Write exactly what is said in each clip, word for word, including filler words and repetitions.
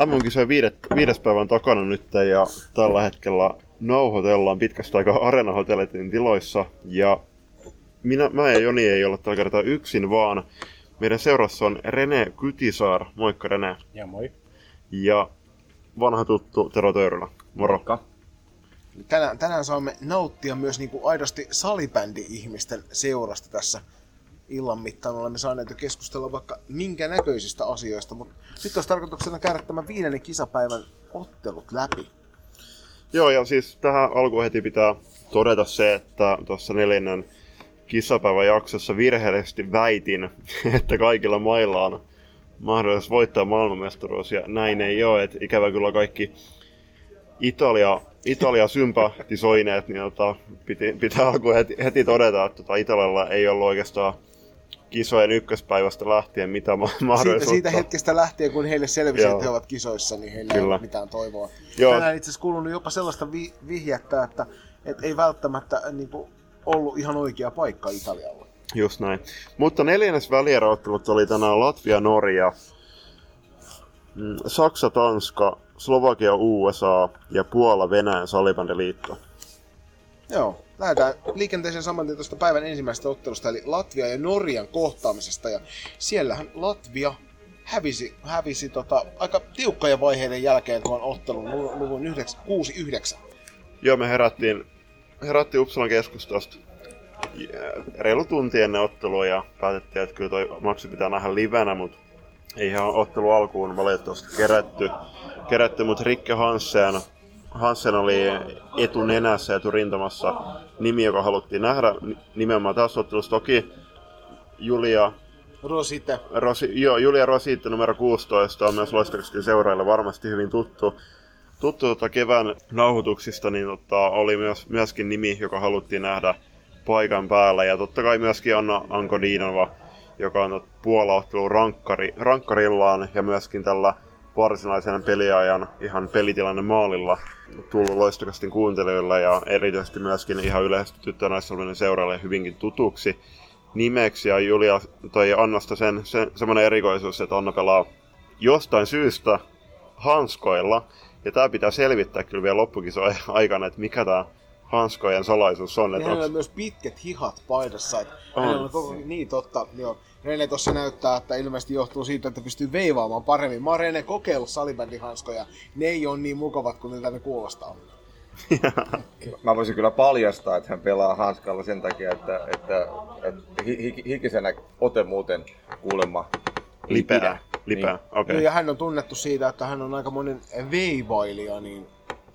M M-kisojen viides päivän takana nyt ja tällä hetkellä nauhoitellaan pitkästä aikaa Arena-hotelletin tiloissa. Ja minä, mä ja Joni ei ole tällä kertaa yksin, vaan meidän seurassa on René Kytisaar. Moikka René. Ja moi. Ja vanha tuttu Tero Töyrylä. Moro. Moikka. Tänään, tänään saamme nauttia myös niin kuin aidosti salibändi-ihmisten seurasta tässä illan mittaan. Olemme saaneet jo keskustella vaikka minkä näköisistä asioista, mutta nyt olisi tarkoituksena käydä tämän viidennen kisapäivän ottelut läpi. Joo, ja siis tähän alkuun heti pitää todeta se, että tuossa neljännen kisapäivän jaksossa virheellisesti väitin, että kaikilla mailla on mahdollisuus voittaa maailmanmestaruus, ja näin ei ole, että ikävä kyllä kaikki Italia Italia sympatisoineet, niin tota, piti, pitää alkuun heti, heti todeta, että tota Italialla ei ollut oikeastaan kisojen ykköspäivästä lähtien mitään ma- mahdollisuutta. Siitä, siitä hetkestä lähtien, kun heille selvisi, että he ovat kisoissa, niin heillä Kyllä. ei ole mitään toivoa. Joo. Tänään itse asiassa kuulunut jopa sellaista vi- vihjettä, että et ei välttämättä niin kuin, ollut ihan oikea paikka Italialla. Just näin. Mutta neljännes välieräottelut oli tänään Latvia-Norja, Saksa-Tanska, Slovakia, U S A ja Puola, Venäjän salibändiliitto. Joo, lähdetään liikenteeseen samantien tuosta päivän ensimmäisestä ottelusta, eli Latvia ja Norjan kohtaamisesta. Ja siellähän Latvia hävisi, hävisi tota, aika tiukkojen vaiheiden jälkeen tuon ottelun luvun kuusi yhdeksän. Joo, me herättiin, herättiin Uppsalan keskustasta reilu tunti ennen ottelua ja päätettiin, että kyllä toi matsi pitää nähdä livenä, mutta eihän ottelu alkuun valitettavasti kerätty, kerätty mutta Rikke Hanssen, Hanssen oli etunenässä, eturintamassa nimi, joka haluttiin nähdä nimenomaan tässä ottelussa. Toki Julia Rosita, Rosi, joo, Julia Rosita numero kuusitoista on myös loistavasti seuraajille varmasti hyvin tuttu. Tuttu tota kevään nauhoituksista, niin tota, oli myös, myöskin nimi, joka haluttiin nähdä paikan päällä. Ja totta kai myöskin Anna Anko Diinova, joka on Puola-ottelun rankkari, rankkarillaan ja myöskin tällä varsinaisen peliajan ihan pelitilanne maalilla tullut loistokastin kuuntelijoilla ja erityisesti myöskin ihan yleisesti tyttönaissalminen seuraajalle hyvinkin tutuksi nimeksi. Ja Julia toi Annasta sen, sen, semmoinen erikoisuus, että Anna pelaa jostain syystä hanskoilla. Ja tää pitää selvittää kyllä vielä loppukisojen aikana, että mikä tää hanskojen salaisuus on. Hänellä on, on myös pitkät hihat paidassa. Hänellä on koko... Niin totta, joo. René tuossa näyttää, että ilmeisesti johtuu siitä, että pystyy veivaamaan paremmin. Mä oon René kokeillut salibändihanskoja. Ne ei ole niin mukavat kuin niitä ne kuulostaa. Mä voisin kyllä paljastaa, että hän pelaa hanskalla sen takia, että, että, että hikisenä ote muuten kuulemma lipeää. Lipeää. Niin. Okay. Ja hän on tunnettu siitä, että hän on aika monen veivailija, niin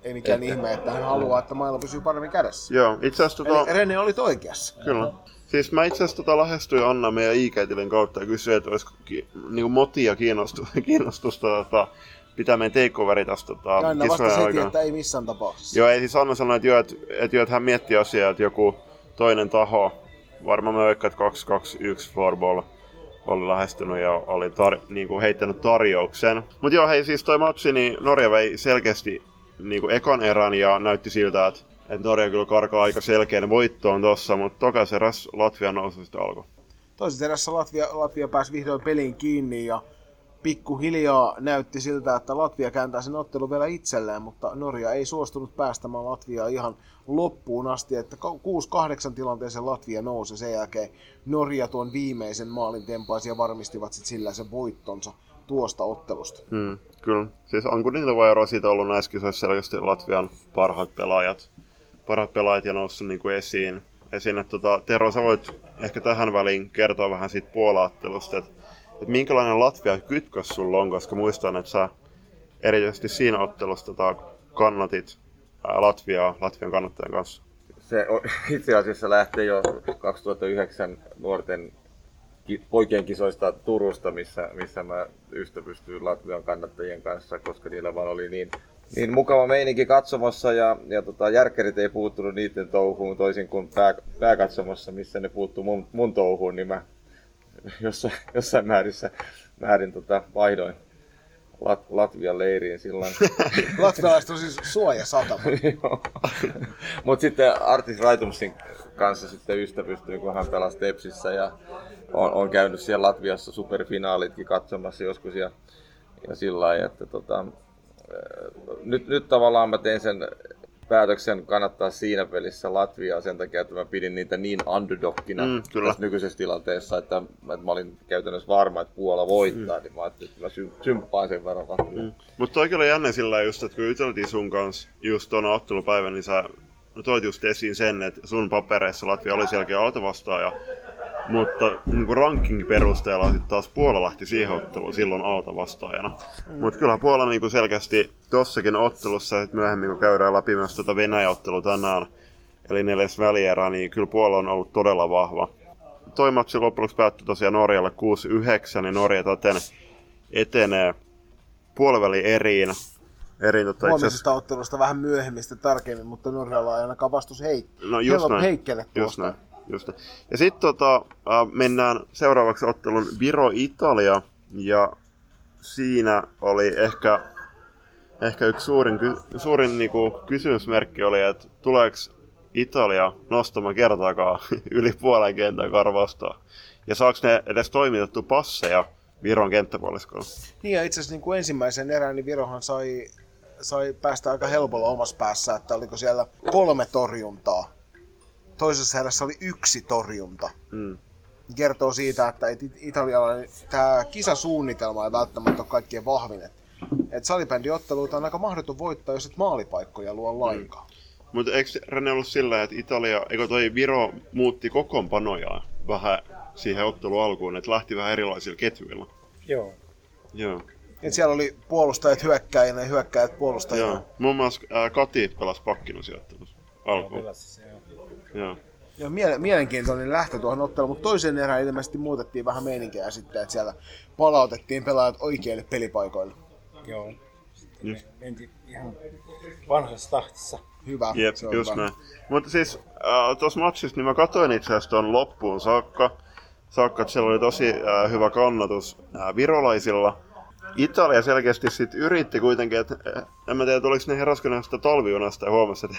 ei mikään että... ihme, että hän haluaa, että maailma pysyy paremmin kädessä. Joo, itse asiassa tota... René oli oikeassa. Kyllä. Siis mä itse asiassa tota lähestyin Anna meidän I G-tilin kautta ja kysyin, että olisiko ki- niinku motia kiinnostusta, kiinnostusta tota, pitää meidän takeoveri tästä tota, kisojen aikaan. Anna vasta heti, että ei missään tapauksessa. Joo, ei siis Anna sanoi, että, että, että, että hän miettii asiaa, että joku toinen taho, varmaan mä veikkaan, että kaksi kaksi yksi floorball oli lähestynyt ja oli tar- niinku heittänyt tarjouksen. Mut joo, hei siis toi matsi, niin Norja vei selkeästi niinku ekan erän ja näytti siltä, että Et Norja kyllä karkaa aika selkeän voittoon tossa, mutta tokas eräs Latvia nousi sitten alkoi. Toisessa erässä Latvia, Latvia pääsi vihdoin peliin kiinni ja pikkuhiljaa näytti siltä, että Latvia kääntää sen ottelun vielä itselleen, mutta Norja ei suostunut päästämään Latviaa ihan loppuun asti, että kuusi kahdeksan tilanteeseen Latvia nousi, sen jälkeen Norja tuon viimeisen maalin tempaisi ja varmistivat sit sillä sen voittonsa tuosta ottelusta. Hmm, kyllä. Siis Anko Diinova ja Rosita on ollut näissä kisoissa selkeästi Latvian parhaat pelaajat. Parat pelaajat ja noussut niinku esiin. esiin että tota, Tero, sä voit ehkä tähän väliin kertoa vähän siitä Puola-ottelusta, että et minkälainen Latvia-kytkös sulla on, koska muistan, että sä erityisesti siinä ottelussa tota, kannatit ää, Latviaa Latvian kannattajan kanssa. Se on, itse asiassa lähtee jo kaksituhattayhdeksän nuorten ki- poikien kisoista Turusta, missä, missä mä ystävystyin Latvian kannattajien kanssa, koska niillä vaan oli niin Niin mukava meininki katsomassa ja, ja tota, järkkärit ei puuttunut niiden touhuun toisin kuin pää, pääkatsomassa, missä ne puuttuu mun, mun touhuun, niin mä jossain, jossain määrissä, määrin tota, vaihdoin Lat, Latvian leiriin silloin. Latvialaiset on siis suojasatama. Mutta sitten Artis Raitumsin kanssa sitten ystävystyin, kun hän pelasi Tepsissä ja on, on käynyt siellä Latviassa superfinaalitkin katsomassa joskus. Ja ja sillä lailla, että tota, nyt, nyt tavallaan mä tein sen päätöksen kannattaa siinä pelissä Latviaa sen takia, että mä pidin niitä niin underdogina mm, tässä nykyisessä tilanteessa, että mä, että mä olin käytännössä varma, että Puola voittaa, mm. niin mä ajattelin, että mä symppaan sen verran Latviaa. Mm. Mutta toi kyllä jännä sillä just, että kun yteltiin sun kanssa just tuona ottelupäivän, niin sä no toit just esiin sen, että sun papereissa Latvia oli sielläkin altavastaaja, mutta niin ranking-perusteella sitten taas Puola lähti siihen otteluun silloin altavastaajana. Mm. Mutta kyllä Puola niin selkeästi tossakin ottelussa, että myöhemmin kun käydään läpi myös tuota Venäjä-ottelua tänään, eli neljäs välierä, niin kyllä Puola on ollut todella vahva. Toi matsi loppuksi päättyi tosiaan Norjalle kuusi yhdeksän, niin Norja täten etenee puoliväli eriin. Erin, tota huomisesta ottelusta vähän myöhemmin sitten tarkemmin, mutta Norjalla ei ainakaan vastus heikki. No just näin. Heikkele tuosta. Just näin. Just näin. Ja sitten tota, äh, mennään seuraavaksi ottelun Viro-Italia. Ja siinä oli ehkä, ehkä yksi suurin, suurin niinku, kysymysmerkki oli, että tuleeko Italia nostamaan kertaakaan yli puolen kentän karvasta. Ja saako ne edes toimitettu passeja Viron kenttäpuoliskolla? Niin ja itse asiassa niin kuin ensimmäisen erään, niin Virohan sai... sai päästä aika helpolla omassa päässä, että oliko siellä kolme torjuntaa. Toisessa erässä oli yksi torjunta. Mm. Kertoo siitä, että italialainen tämä kisasuunnitelma ei välttämättä ole kaikkien vahvin. Että salibändiotteluita on aika mahdoton voittaa, jos et maalipaikkoja luo lainkaan. Mm. Mutta eikö René ollut sillä, että Italia, eikö toi Viro muutti kokoonpanojaan vähän siihen ottelun alkuun, että lähti vähän erilaisilla ketjuilla? Joo. Joo. Niin siellä oli puolustajat hyökkäjinä ja hyökkäjät puolustajina. Joo. Muun muassa ää, Kati pelasi pakkina sijoittelussa alkuun. Joo. Joo, mielenkiintoinen lähtö tuohon otteluun, mutta toisen erään ilmeisesti muutettiin vähän meininkiä sitten, että siellä palautettiin pelaajat oikeille pelipaikoille. Joo. Sitten me mentiin ihan vanhassa tahtissa. Hyvä. Jep, se on just hyvä. Näin. Mutta siis äh, tuossa matsissa niin mä katsoin itse asiassa tuon loppuun saakka. Saakka, että siellä oli tosi äh, hyvä kannatus äh, virolaisilla. Italia selkeästi sit yritti kuitenkin, että en mä tiedä, tuliko ne herraskunnan sitä talviunasta ja huomasi, että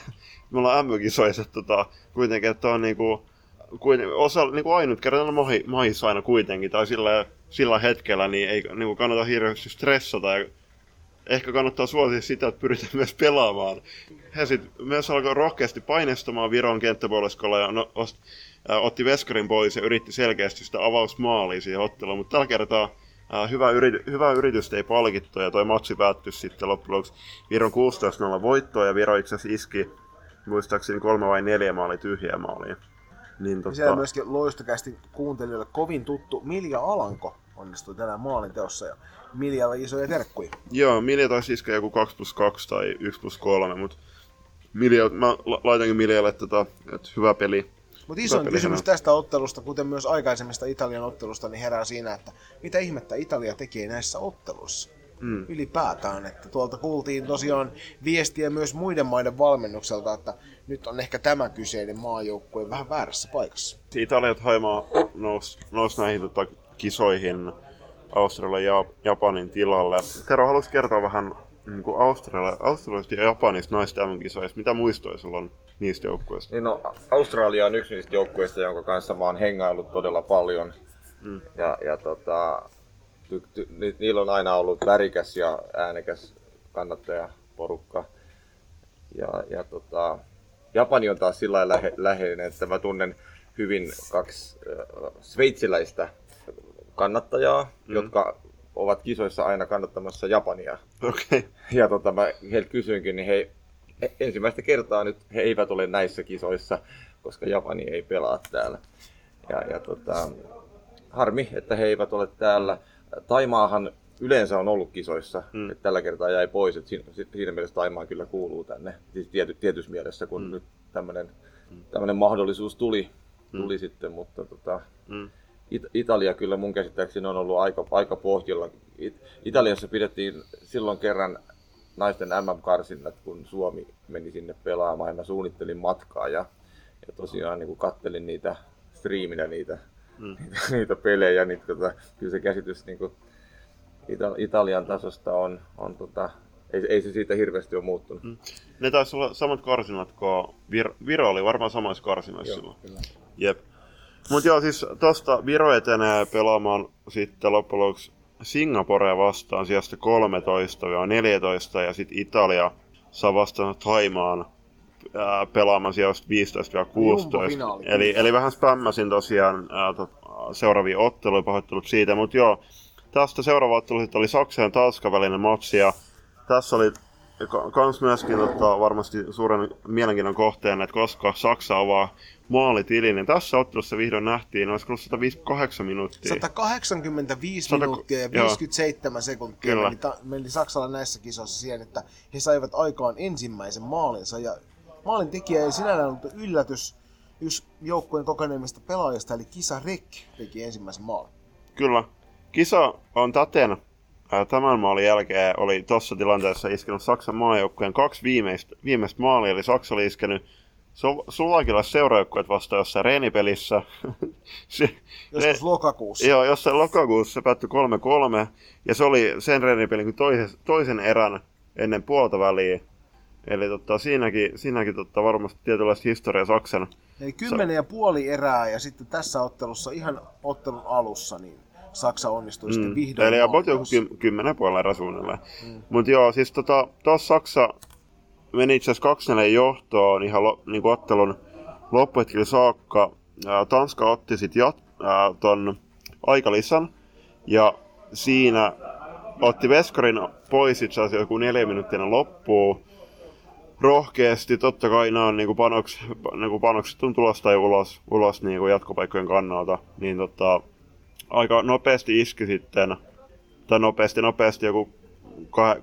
me ollaan M M-kisoissa tota, kuitenkin, että on niinku, osa, niinku ainut kerran mahi, mahissa aina kuitenkin, tai sillä, sillä hetkellä niin ei niinku kannata hirveästi stressata ja ehkä kannattaa suosia sitä, että pyritään myös pelaamaan. He sitten myös alkoi rohkeasti paineistamaan Viron kenttäpuoliskolla ja no, ost, ä, otti veskarin pois ja yritti selkeästi sitä avausmaalia siihen otteluun, mutta tällä kertaa Hyvä, yrit, hyvä yritys ei palkittu ja toi matsi päättyi sitten loppujen lopuksi Viron kuusitoista nolla voittoa ja Viro itse asiassa iski muistaakseni kolme vai neljä maalia tyhjää maalia. Niin totta... Siellä myöskin loistokästi kuuntelijoille kovin tuttu Milja Alanko onnistui tänään maalinteossa ja Miljalla isoja terkkuja. Joo, Milja taisi iskeä joku kaksi plus kaksi tai yksi plus kolme, mutta Milja, mä laitankin Miljalle tätä, että hyvä peli. Mutta isoin kysymys tästä ottelusta, kuten myös aikaisemmista Italian ottelusta, niin herää siinä, että mitä ihmettä Italia tekee näissä otteluissa mm. ylipäätään. Että tuolta kuultiin tosiaan viestiä myös muiden maiden valmennukselta, että nyt on ehkä tämä kyseinen maajoukkue vähän väärässä paikassa. Italiat haimaa nousi nous näihin tota, kisoihin Australian ja Japanin tilalle. Tero, haluaisit kertoa vähän niin Australia, Australiasta ja Japanista naisten M M-kisoista, mitä muistoja sulla on niistä joukkueista? Niin no, Australia on yksi niistä joukkueista, jonka kanssa mä oon hengaillut todella paljon. Mm. Ja, ja tota, ty, ty, ni, niillä on aina ollut värikäs ja äänekäs kannattajaporukka. Ja, ja tota, Japani on taas sillä lailla lähe, läheinen, että mä tunnen hyvin kaksi äh, sveitsiläistä kannattajaa, mm. jotka ovat kisoissa aina kannattamassa Japania. Okay. Ja tota, mä heiltä kysyinkin, niin he ensimmäistä kertaa nyt he eivät ole näissä kisoissa, koska Japani ei pelaa täällä. Ja, ja tota, harmi, että he eivät ole täällä. Taimaahan yleensä on ollut kisoissa, mm. että tällä kertaa jäi pois. Että siinä, siinä mielessä Taimaa kyllä kuuluu tänne, siis tiety, tietyssä mielessä, kun mm. nyt tämmöinen mm. mahdollisuus tuli, tuli mm. sitten. Mutta tota, mm. It- Italia kyllä mun käsittääkseni on ollut aika, aika pohjalla. It- Italiassa pidettiin silloin kerran naisten M M-karsinnat, kun Suomi meni sinne pelaamaan ja mä suunnittelin matkaa ja, ja tosiaan niin kun kattelin niitä striiminä niitä, mm. niitä, niitä pelejä, niin tota, kyllä se käsitys niin kun Ita- Italian tasosta on, on tota, ei, ei se siitä hirveästi ole muuttunut. Mm. Ne taisi olla samat karsinnat kuin Vir- Viro oli varmaan samassa karsinnoissa silloin. Jep. Mut joo, siis tosta Viro etenee pelaamaan sitten loppujen lopuksi Singaporea vastaan sijasta kolmetoista neljätoista ja sitten Italia saa vastaan Thaimaan ää, pelaamaan sijasta viisitoista kuusitoista. Eli, eli vähän spämmäsin tosiaan ää, tot, seuraavia otteluja, pahoittelut siitä, mutta joo. Tästä seuraava ottelu sitten oli Saksan ja Tanskan välinen matsi ja tässä oli kans myöskin tota, varmasti suuren mielenkiinnon kohteen, että koska Saksa avaa maalitilin, niin tässä ottelussa vihdoin nähtiin, olisiko ollut sata viisikymmentäkahdeksan minuuttia. sata kahdeksankymmentäviisi Sata... minuuttia ja viisikymmentäseitsemän joo. sekuntia meni, ta- meni Saksalla näissä kisoissa siihen, että he saivat aikaan ensimmäisen maalinsa. Ja maalin tekijä ei sinällään ollut yllätys, yksi joukkueen kokeneimmista pelaajista, eli Kisa Rek teki ensimmäisen maalin. Kyllä. Kisa on täten tämän maalin jälkeen oli tuossa tilanteessa iskenut Saksan maajoukkueen kaksi viimeistä, viimeistä maalia, eli Saksa oli iskenyt Slovakialaiset seurajoukkueet vasta jossain reenipelissä. se, joskus lokakuussa. Joo, jossain lokakuussa se päättyi kolme kolme, ja se oli sen reenipelin kuin toisen, toisen erän ennen puolta väliä. Eli totta, siinäkin, siinäkin totta, varmasti tietynlaista historiaa Saksan. Eli kymmenen ja puoli erää, ja sitten tässä ottelussa, ihan ottelun alussa, niin Saksa onnistui mm. sitten vihdoin. Eli about joku kymmenen puolella erä suunnilleen. Mm. Mutta joo, siis tota, taas Saksa meni itse asiassa kaksi neljä johtoon ihan lo, niin kuin ottelun loppuhetkellä saakka. Ää, Tanska otti sitten jat- ton aikalisän ja siinä otti veskarin pois itse asiassa joku neljä minuuttinen loppuun. Rohkeasti, totta kai nämä on niin kuin panoks, niin kuin panokset on tulosta tai ulos, ulos niin kuin jatkopaikkojen kannalta. Niin tota, aika nopeasti iski sitten, tai nopeasti nopeasti joku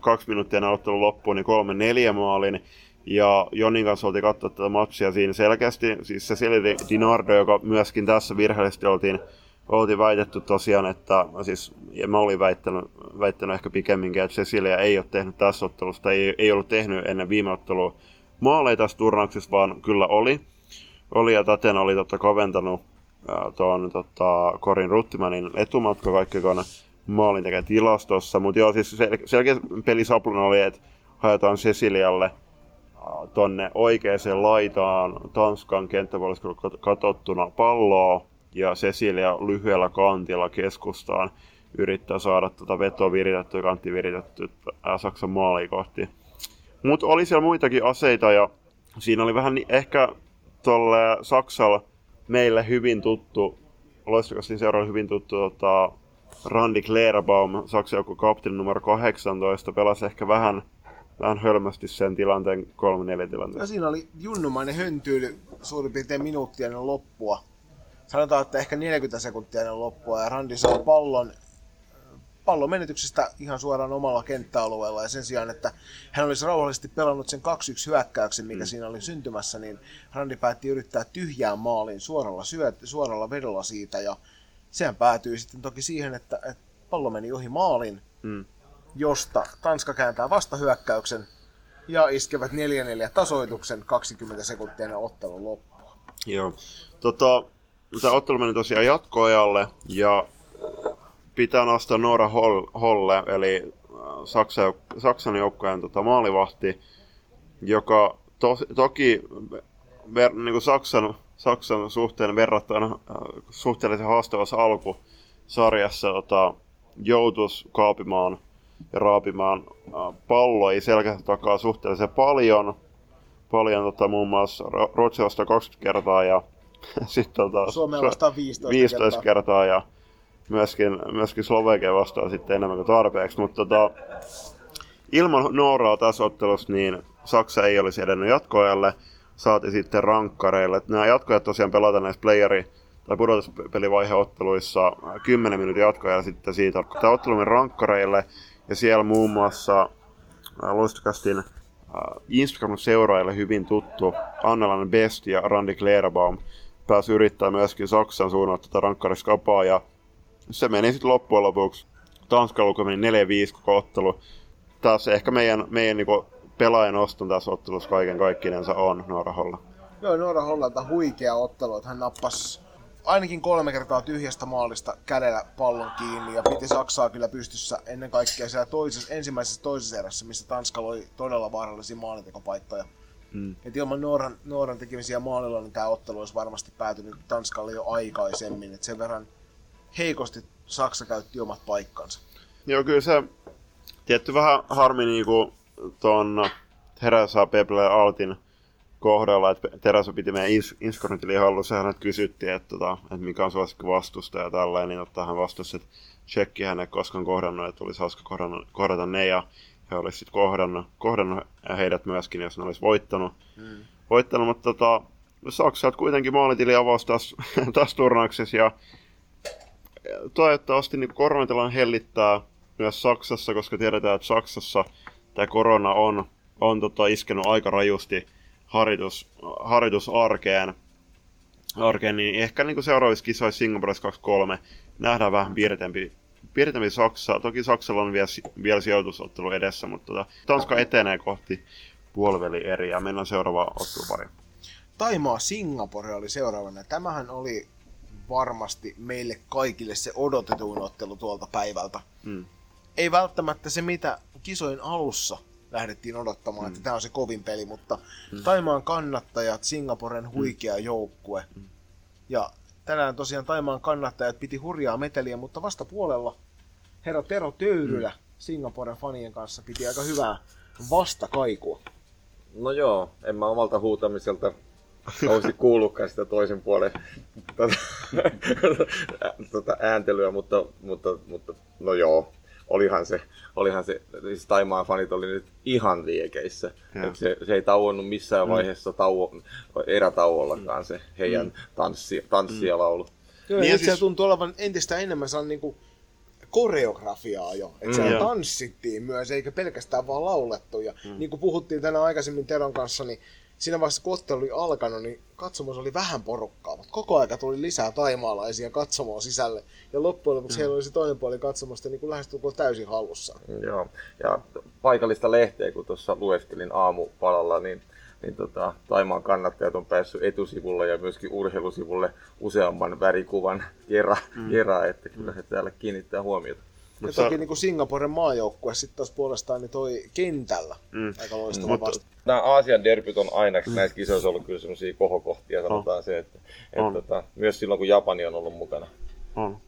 kaksi minuuttia enää ottelun loppuun, niin kolme neljä maalin. Ja Jonin kanssa oltiin katsoa tätä matsia siinä selkeästi. Siis Cecilia Di Nardo, joka myöskin tässä virheellisesti oltiin, oltiin väitetty tosiaan, että siis, ja mä olin väittänyt, väittänyt ehkä pikemminkin, että Cecilia ei ole tehnyt tässä ottelusta, ei, ei ollut tehnyt ennen viime ottelua maaleja tässä turnauksessa, vaan kyllä oli. Oli ja täten oli totta koventanut tuon tota, Corin Ruttimanin etumatka kaikki kun maalin tekee tilastossa, mutta joo, siis sel- selkeä pelisapluna oli, että haetaan Cecilialle tonne oikeaan laitaan Tanskan kenttäpuolella katsottuna palloa, ja Cecilia lyhyellä kantilla keskustaan yrittää saada tota vetoa viritettyä, kantti viritettyä Saksan maaliin kohti. Mutta oli siellä muitakin aseita, ja siinä oli vähän ehkä tolle Saksalla meille hyvin tuttu, loistokastin seuraavalle hyvin tuttu tota, Randi Klerbaum, Saksan joukkueen kapteeni numero kahdeksantoista, pelasi ehkä vähän, vähän hölmästi sen tilanteen kolme neljä tilanteen. Ja siinä oli junnumainen höntyily suurin piirtein minuuttia ennen loppua. Sanotaan, että ehkä neljäkymmentä sekuntia ennen loppua ja Randi saa pallon, pallon menetyksestä ihan suoraan omalla kenttäalueella. Ja sen sijaan, että hän olisi rauhallisesti pelannut sen kaksi yksi hyökkäyksen, mikä mm. siinä oli syntymässä, niin Randi päätti yrittää tyhjää maaliin suoralla, syöt, suoralla vedolla siitä. Ja sehän päätyi sitten toki siihen, että, että pallo meni ohi maalin, mm. josta Tanska kääntää vastahyökkäyksen ja iskevät neljä neljä tasoituksen kaksikymmentä sekuntia ennen ottelun loppua. Joo. Tota, tämä ottelu meni tosiaan jatkoajalle ja pitää nostaa Noora Holle, eli Saksan, Saksan joukkueen tota, maalivahti, joka to, toki ver, niin kuin Saksan... Saksan suhteen verrattuna suhteellisen haastavassa alkusarjassa tota, joutuisi kaapimaan ja raapimaan palloja selkänsä takaa suhteellisen paljon. Paljon tota, muun muassa Ruotsia vastaan kaksikymmentä kertaa ja sitten tota, Suomea vastaan viisitoista kertaa. kertaa ja myöskin, myöskin Slovakia vastaan sitten enemmän kuin tarpeeksi. Mutta tota, ilman Nooraa tässä ottelussa niin Saksa ei olisi edennyt jatkoajalle. Saati sitten rankkareille. Nämä jatkojat tosiaan pelataan näissä playeri- tai pudotuspelivaiheotteluissa kymmenen minuutin jatkoja sitten siitä. Tämä ottelu rankkareille ja siellä muun muassa Loistokastin Instagram-seuraajille hyvin tuttu Annelainen Best ja Randi Klerbaum pääsi yrittämään myöskin Saksan suunnalla tätä rankkariskapaa ja se meni sitten loppujen lopuksi. Tanskan luku meni neljä viisi koko ottelu. Tässä ehkä meidän, meidän niinku pelaajan oston tässä ottelussa kaiken kaikkinensa on Noora Holla. Joo, Noora Hollalta huikea ottelu, että hän nappasi ainakin kolme kertaa tyhjästä maalista kädellä pallon kiinni ja piti Saksaa kyllä pystyssä ennen kaikkea siellä toisessa, ensimmäisessä toisessa erässä, missä Tanska oli todella vaarallisia maalintekopaikkoja. Mm. Et ilman Nooran, Nooran tekemisiä maalilla, niin tämä ottelu olisi varmasti päätynyt Tanskalle jo aikaisemmin. Et sen verran heikosti Saksa käytti omat paikkansa. Joo, kyllä se tietty vähän harmi niinku ton Terasa Pebble Altin kohdalla, että Terasa piti meidän Inskornitiliin hallussa, ja hänet kysyttiin, että, tota, että mikä on suosikki vastustaja ja tälleen, niin ottaa hän vastus, että Tsekki hän ei koskaan kohdannut, että olisi hauska kohdata ne, ja he olisi sitten kohdannut, kohdannut heidät myöskin, jos ne olisi voittanut. Mm. voittanut mutta tota, Saksa kuitenkin maalitili avaus taas, taas turnauksessa, ja toivottavasti niin koronatilan hellittää myös Saksassa, koska tiedetään, että Saksassa tämä korona on, on tota, iskenut aika rajusti harjoitus, harjoitusarkeen, arkeen, niin ehkä niin seuraavissa kisoissa Singapurissa kaksikymmentäkolme nähdään vähän piirtempi, piirtempi Saksaa. Toki Saksalla on vielä, vielä sijoitusottelu edessä, mutta tota, Tanska etenee kohti puoliväli eri ja mennään seuraavaan ottelupariin. Taimaa Singapore oli seuraavana. Tämähän oli varmasti meille kaikille se odotetuin ottelu tuolta päivältä. Mm. Ei välttämättä se, mitä kisojen alussa lähdettiin odottamaan, mm. että tämä on se kovin peli, mutta mm. Taimaan kannattajat, Singaporen huikea mm. joukkue. Mm. Ja tänään tosiaan Taimaan kannattajat piti hurjaa meteliä, mutta vasta puolella herra Tero Töyrylä mm. Singaporen fanien kanssa piti aika hyvää vastakaikua. No joo, en mä omalta huutamiselta olisi kuullutkaan sitä toisen puolen tuota, tuota ääntelyä, mutta, mutta, mutta no joo, olihan se, olihan se, siis Taimaan fanit oli nyt ihan liekeissä. Se, se ei tauonnut missään vaiheessa tauo, erätauollakaan se heidän mm. tanssia, tanssia laulu. Kyllä, niin siis... se tuntuu olevan entistä enemmän, se on niinku koreografiaa jo, että mm, siellä joo. tanssittiin myös, eikä pelkästään vaan laulettu. Ja mm. niin kuin puhuttiin tänään aikaisemmin Teron kanssa, niin siinä vaiheessa kun ottelu oli alkanut, niin katsomossa oli vähän porukkaa, mutta koko aika tuli lisää taimaalaisia katsomoon sisälle. Ja loppujen lopuksi mm. heillä oli se toinen puoli katsomosta niin lähestulkoon täysin hallussa. Mm, joo, ja paikallista lehteä, kun tuossa lueskelin aamupalalla, niin, niin tota, Taimaan kannattajat on päässyt etusivulle ja myöskin urheilusivulle useamman värikuvan kerran, mm. kerran että kyllä he täällä kiinnittää huomiota. Ja toki niin kuin Singaporen maajoukkue sitten taas puolestaan niin toi kentällä mm. aika loistavasti. Mm. Nämä Aasian derbyt on aina mm. näissä kisoissa ollut kyllä sellaisia kohokohtia, sanotaan on. se, että et, tota, myös silloin kun Japani on ollut mukana. On.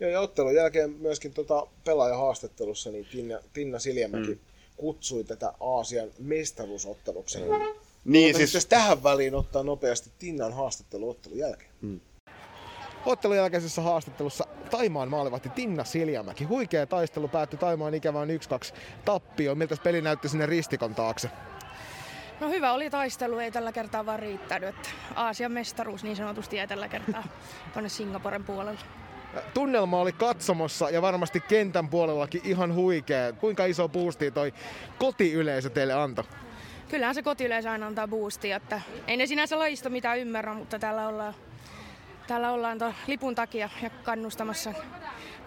Joo, ja ottelun jälkeen myöskin tota pelaajahaastattelussa niin Tinna, Tinna Siljämäki mm. kutsui tätä Aasian mestaruusotteluksi. Mm. Niin, siis... Pitäisi tähän väliin ottaa nopeasti Tinnan haastattelu ottelun jälkeen. Mm. Ottelun jälkeisessä haastattelussa Taimaan maalivahti Tinna Siljämäki. Huikea taistelu päättyi Taimaan ikävään yksi kaksi tappioon. Miltä peli näytti sinne ristikon taakse? No hyvä oli taistelu, ei tällä kertaa vaan riittänyt. Aasian mestaruus niin sanotusti ei tällä kertaa tuonne Singaporen puolelle. Tunnelma oli katsomossa ja varmasti kentän puolellakin ihan huikea. Kuinka iso boostia toi kotiyleisö teille antoi? Kyllähän se kotiyleisö aina antaa boostia, että ei ne sinänsä lajista mitään ymmärrä, mutta täällä ollaan Täällä ollaan tuon lipun takia ja kannustamassa.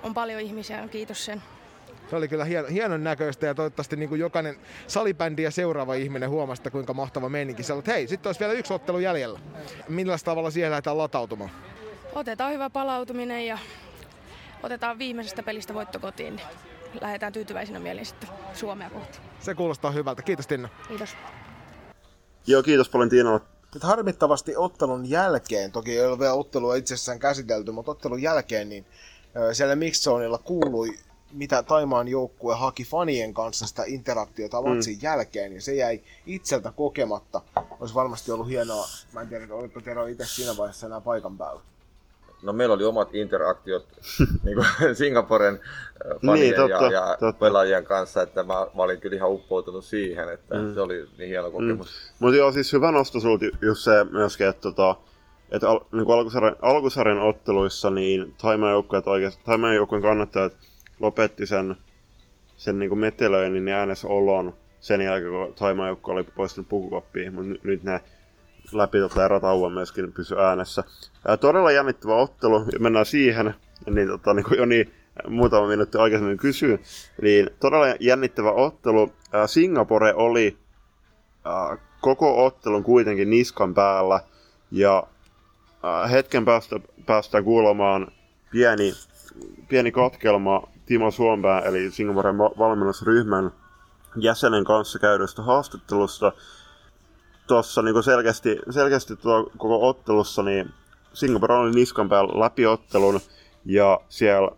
On paljon ihmisiä, kiitos sen. Se oli kyllä hien, hienon näköistä ja toivottavasti niin kuin jokainen salibändi ja seuraava ihminen huomasi, kuinka mahtava meininki. Sä olet, hei, sitten olisi vielä yksi ottelu jäljellä. Millä tavalla siihen lähdetään latautumaan? Otetaan hyvä palautuminen ja otetaan viimeisestä pelistä voitto kotiin. Niin lähdetään tyytyväisinä mielin sitten Suomea kohti. Se kuulostaa hyvältä. Kiitos Tinna. Kiitos. Joo, kiitos paljon Tiinalle. Nyt harmittavasti ottelun jälkeen, toki ei ole vielä ottelua itsessään käsitelty, mutta ottelun jälkeen niin siellä Mixzoneilla kuului, mitä Taimaan joukkue haki fanien kanssa sitä interaktiota matsin mm. jälkeen, ja se jäi itseltä kokematta. Olisi varmasti ollut hienoa, mä en tiedä, oliko Tero itse siinä vaiheessa enää paikan päällä. No meillä oli omat interaktiot niin kuin Singaporen fanien niin, totta, ja, ja totta. pelaajien kanssa, että mä, mä olin kyllä ihan uppoutunut siihen, että mm. se oli niin hieno kokemus. Mm. Mutta joo, siis hyvä nosto sulta just se myöskin, että, tota, että al, niin kuin alkusarjan, alkusarjan otteluissa niin Taimaan joukkueen Taimaan joukkueen kannattajat lopetti sen, sen niin kuin metelöinnin ja äänesolon sen jälkeen, kun Taimaan joukkue oli poistunut pukukoppiin, mutta nyt, nyt ne läpi tota erätauon myöskin pysy äänessä. Ää, todella jännittävä ottelu, mennään siihen, niin, tota, niin kuin jo niin muutama minuutti aikaisemmin kysyin, niin todella jännittävä ottelu. Ää, Singapore oli ää, koko ottelun kuitenkin niskan päällä, ja ää, hetken päästä päästään kuulemaan pieni, pieni katkelma Timo Suompää, eli Singaporen valmennusryhmän jäsenen kanssa käydystä haastattelusta. Tuossa niin selkeästi, selkeästi tuo koko ottelussa niin Singapore oli niskan päällä läpi ottelun ja siellä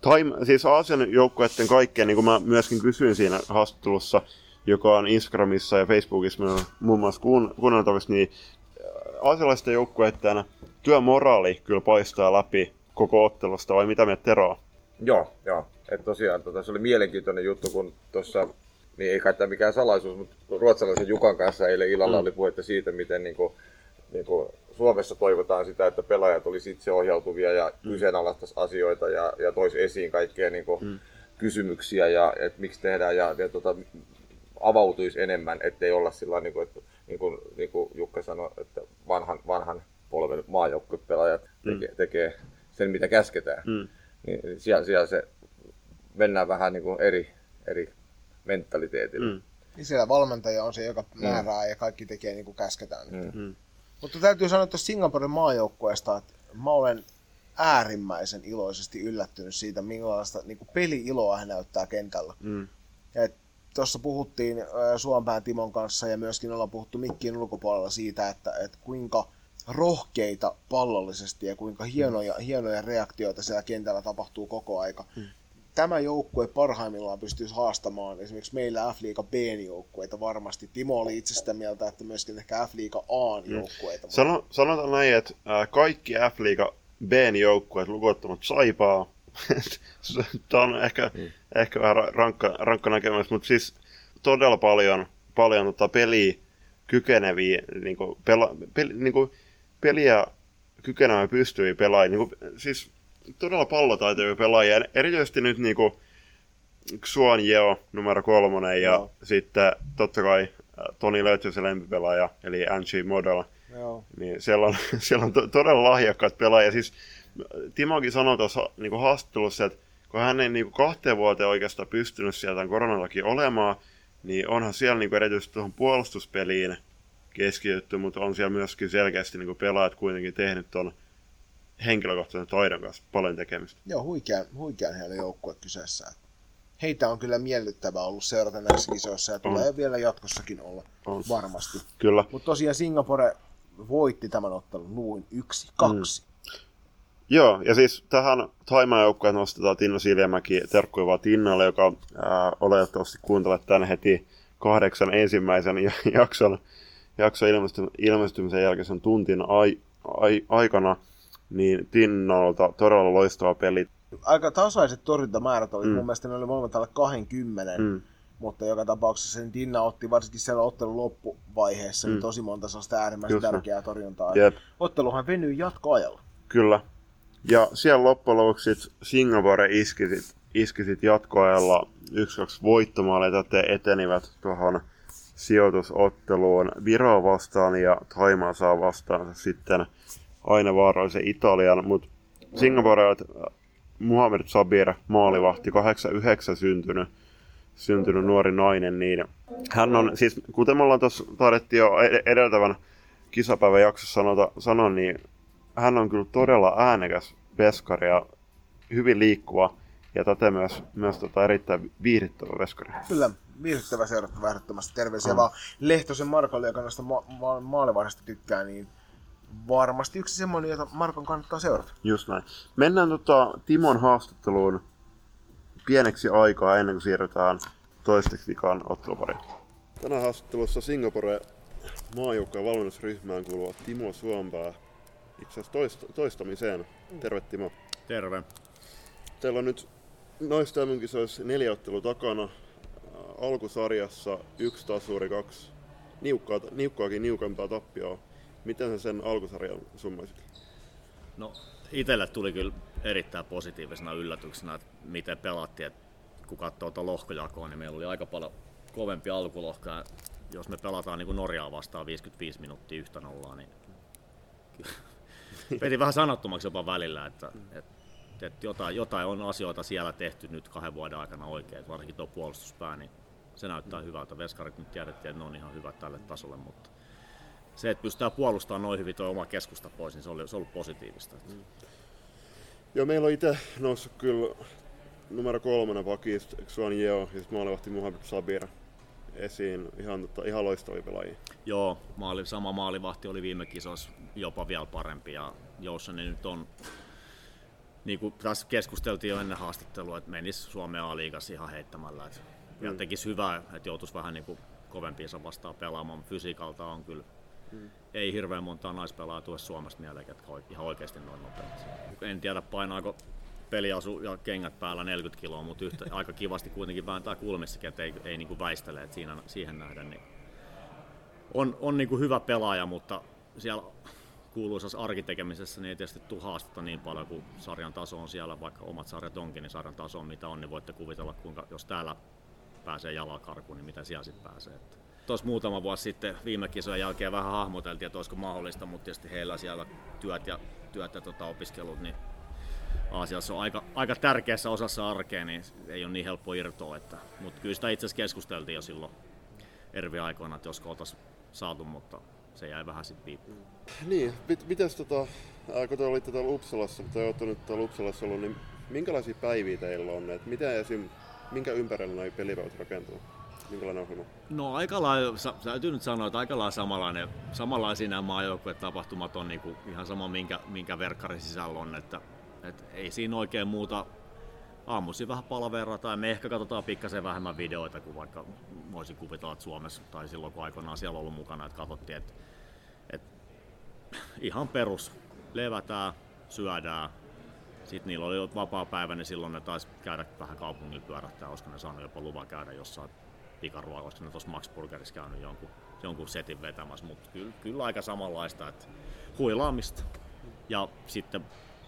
Time, siis Aasian joukkueiden kaikkea, niin kuin mä myöskin kysyin siinä haastattelussa, joka on Instagramissa ja Facebookissa muun muassa kuun, kuunneltavissa, niin aasialaisten joukkueiden työmoraali kyllä paistaa läpi koko ottelusta, vai mitä mieltä Teroa? Joo, joo. Että tosiaan, tota, se oli mielenkiintoinen juttu, kun tuossa, niin ei kai tämä mikään salaisuus, mutta ruotsalaisen Jukan kanssa eilen illalla mm. oli puhetta siitä, miten niin kuin, niin kuin Suomessa toivotaan sitä, että pelaajat olisi itse ohjautuvia ja mm. kyseenalaistaisi asioita ja, ja toisi esiin kaikkea niin kuin mm. kysymyksiä ja että miksi tehdään ja, ja tota, avautuisi enemmän, ettei olla sillä niin kuin, että, niin kuin, niin kuin Jukka sanoi, että vanhan, vanhan polven maajoukkuepelaajat tekee, mm. tekee sen, mitä käsketään. Mm. Niin siellä, siellä se mennään vähän niin kuin eri, eri mentaliteetillä. Mm. Niin siellä valmentaja on se, joka määrää mm. ja kaikki tekee niin kuin käsketään. Mm. Mm. Mutta täytyy sanoa tuosta Singaporen maajoukkueesta, että mä olen äärimmäisen iloisesti yllättynyt siitä, minkälaista niin kuin peli-iloa hän näyttää kentällä. Mm. Tuossa puhuttiin Suompään Timon kanssa ja myöskin ollaan puhuttu mikkien ulkopuolella siitä, että, että kuinka rohkeita pallollisesti ja kuinka hienoja, mm. hienoja reaktioita siellä kentällä tapahtuu koko aika. Mm. Tämä joukkue parhaimmillaan pystyisi haastamaan esimerkiksi meillä F-liiga B-joukkueita varmasti. Timo oli itse sitä mieltä, että myöskin ehkä F-liiga A-joukkueita. Mm. Sano, sanotaan näin, että kaikki F-liiga B-joukkueet lukuottamat Saipaa. Tämä on ehkä, mm. ehkä vähän rankka, rankka näkemys, mutta siis todella paljon, paljon tota peliä kykeneviä, niin kuin pela, peli, niin kuin peliä kykeneviä pystyviä pelaajia, niin kuin, siis todella pallotaitoja pelaajia, erityisesti nyt niin kuin Xuan Yeo numero kolmonen ja no. sitten totta kai Toni löytyy se lempipelaaja, eli N G Model, no. niin siellä on, siellä on to, todella lahjakkaat pelaajia, siis Timokin sanoi tuossa niin kuin haastattelussa, että kun hän ei niin kuin kahteen vuoteen oikeastaan pystynyt sieltä koronan takia olemaan, niin onhan siellä niin kuin erityisesti tuohon puolustuspeliin keskitytty, mutta on siellä myöskin selkeästi niin kuin pelaajat kuitenkin tehnyt tuon henkilökohtaisen taidon kanssa paljon tekemistä. Joo, huikean, huikean heillä joukkue kyseessä. Heitä on kyllä miellyttävää ollut seurata näissä kisoissa ja tulee on. vielä jatkossakin olla on. varmasti. Kyllä. Mutta tosiaan Singapore voitti tämän ottelun luin yksi kaksi. Mm. Joo, ja siis tähän Taimaan joukkoon nostetaan Tinna Siljämäki, terkkuja vaan Tinnalle, joka ää, oletettavasti kuuntelet tämän heti kahdeksan ensimmäisen jakson, jakson ilmestymisen jälkeisen tuntin ai, ai, aikana, niin Tinnalta todella loistava peli. Aika tasaiset torjuntamäärät oli, mm. mun mielestä ne oli molemmat alle kaksikymmentä, mm. mutta joka tapauksessa sen Tinna otti varsinkin siellä ottelun loppuvaiheessa mm. niin tosi monta sellaista äärimmäisen Just tärkeää torjuntaa. Yep. Otteluhan venyy jatkoajalla. Kyllä. Ja siellä loppujen lopuksi Singapore iskisit, iskisit jatkoajalla yksi kaksi voittomaaleja, joten etenivät tuohon sijoitusotteluun Viroa vastaan ja Thaimaa saa vastaan sitten aina vaarallisen Italian. Mutta Singapore on Muhammed Sabir, maalivahti, kahdeksankymmentäyhdeksän syntynyt, syntynyt nuori nainen. Niin hän on, siis kuten me ollaan tuossa taidettiin jo edeltävän kisapäivän jaksossa sanoa, niin hän on kyllä todella äänekäs veskari ja hyvin liikkuva ja tätä myös, myös tota erittäin viihdyttävä veskari. Kyllä, viihdyttävä seurattava ehdottomasti. Terveisiä mm. vaan Lehtosen Markolle, joka noista ma- ma- maalivahdista tykkää, niin varmasti yksi semmoinen, jota Markon kannattaa seurata. Just näin. Mennään tota Timon haastatteluun pieneksi aikaa ennen kuin siirrytään toiseksi vikaan ottelupariin. Tänään haastattelussa Singapore maajoukkojen valmennusryhmään kuuluva Timo Suompää. Itse asiassa toistamiseen. Terve Timo. Terve. Teillä on nyt noista M M-kisoissa neljä ottelua takana. Alkusarjassa yksi tasuri, kaksi niukkaa, niukkaakin niukempaa tappioa. Miten sä sen alkusarjan summaisit? No itselle tuli kyllä erittäin positiivisena yllätyksenä, että miten pelattiin. Että kun katsoo tuota lohkojakoa, niin meillä oli aika paljon kovempi alkulohko. Jos me pelataan niin kuin Norjaa vastaan viisikymmentäviisi minuuttia yhtä nollaa, niin peti vähän sanattomaksi jopa välillä, että, että, että jotain, jotain on asioita siellä tehty nyt kahden vuoden aikana oikein, varsinkin tuo puolustuspää, niin se näyttää hyvältä. Veskarit nyt tiedettiin, että ne on ihan hyvät tälle tasolle, mutta se, että pystytään puolustamaan noin hyvin tuo oma keskusta pois, niin se oli, se oli positiivista. Mm. Joo, meillä on itse noussut kyllä numero kolmena pakista, Xuan Yeo ja sitten maalivahti Muhammed Sabir esiin, ihan, ihan loistavia pelaajia. Joo, maali, sama maalivahti oli viime kisossa jopa vielä parempi ja Joussonen nyt on niin kuin taas keskusteltiin jo ennen haastattelua, että menisi Suomen A-liigassa ihan heittämällä. Että, mm. Ja tekisi hyvää, että joutuisi vähän niin kuin kovempiinsa vastaan pelaamaan. Fysiikalta on kyllä. Mm. Ei hirveän montaa naispelaa tule Suomesta mieleen, jotka on ihan oikeasti noin nopeasti. En tiedä painaako peliasu ja kengät päällä neljäkymmentä kiloa, mutta yhtä, aika kivasti kuitenkin vääntää kulmissakin, että ei, ei niin kuin väistele. Että siinä, siihen nähden niin on, on niin kuin hyvä pelaaja, mutta siellä kuuluisassa arkitekemisessä niin ei tietysti tule haastetta niin paljon kuin sarjan taso on siellä, vaikka omat sarjat onkin, niin sarjan taso on mitä on, niin voitte kuvitella, kuinka jos täällä pääsee jalakarkuun, niin mitä siellä sitten pääsee. Tuossa muutama vuosi sitten viime kisojen jälkeen vähän hahmoteltiin, että olisiko mahdollista, mutta tietysti heillä siellä työt ja, työt ja tota, opiskelut, niin Aasiassa on aika, aika tärkeässä osassa arkea, niin ei ole niin helppo irtoa. Että, mutta kyllä sitä itse asiassa keskusteltiin jo silloin eri aikoina, että josko oltaisiin saatu, mutta se jäi vähän sitten piippuun. Niin, mit, mites tota, kun te olitte täällä Uppsalassa, kun te olette nyt täällä Uppsalassa ollut, niin minkälaisia päiviä teillä on? Et miten esim, minkä ympärillä noi pelipäivät rakentuu? Minkälainen ohjelma? No aika lailla, täytyy nyt sanoa, että aika lailla samanlainen, samanlaisia nämä maajoukkuetapahtumat on niin kuin ihan sama minkä, minkä verkkarin sisällä on, että et ei siinä oikein muuta. Aamuisin vähän palverataan ja me ehkä katsotaan pikkasen vähemmän videoita kuin vaikka voisin kuvitella, että Suomessa tai silloin kun aikoinaan siellä ollut mukana, että katsottiin, että, että ihan perus, levätään, syödään. Sitten niillä oli vapaa päivä, niin silloin ne taisi käydä vähän kaupungilla pyörähtää, olisiko ne saanut jopa luvan käydä jossain pikaruoilla, olisiko ne tuossa Max Burgerissa käynyt jonkun, jonkun setin vetämässä, mutta kyllä, kyllä aika samanlaista, että huilaamista. Ja sitten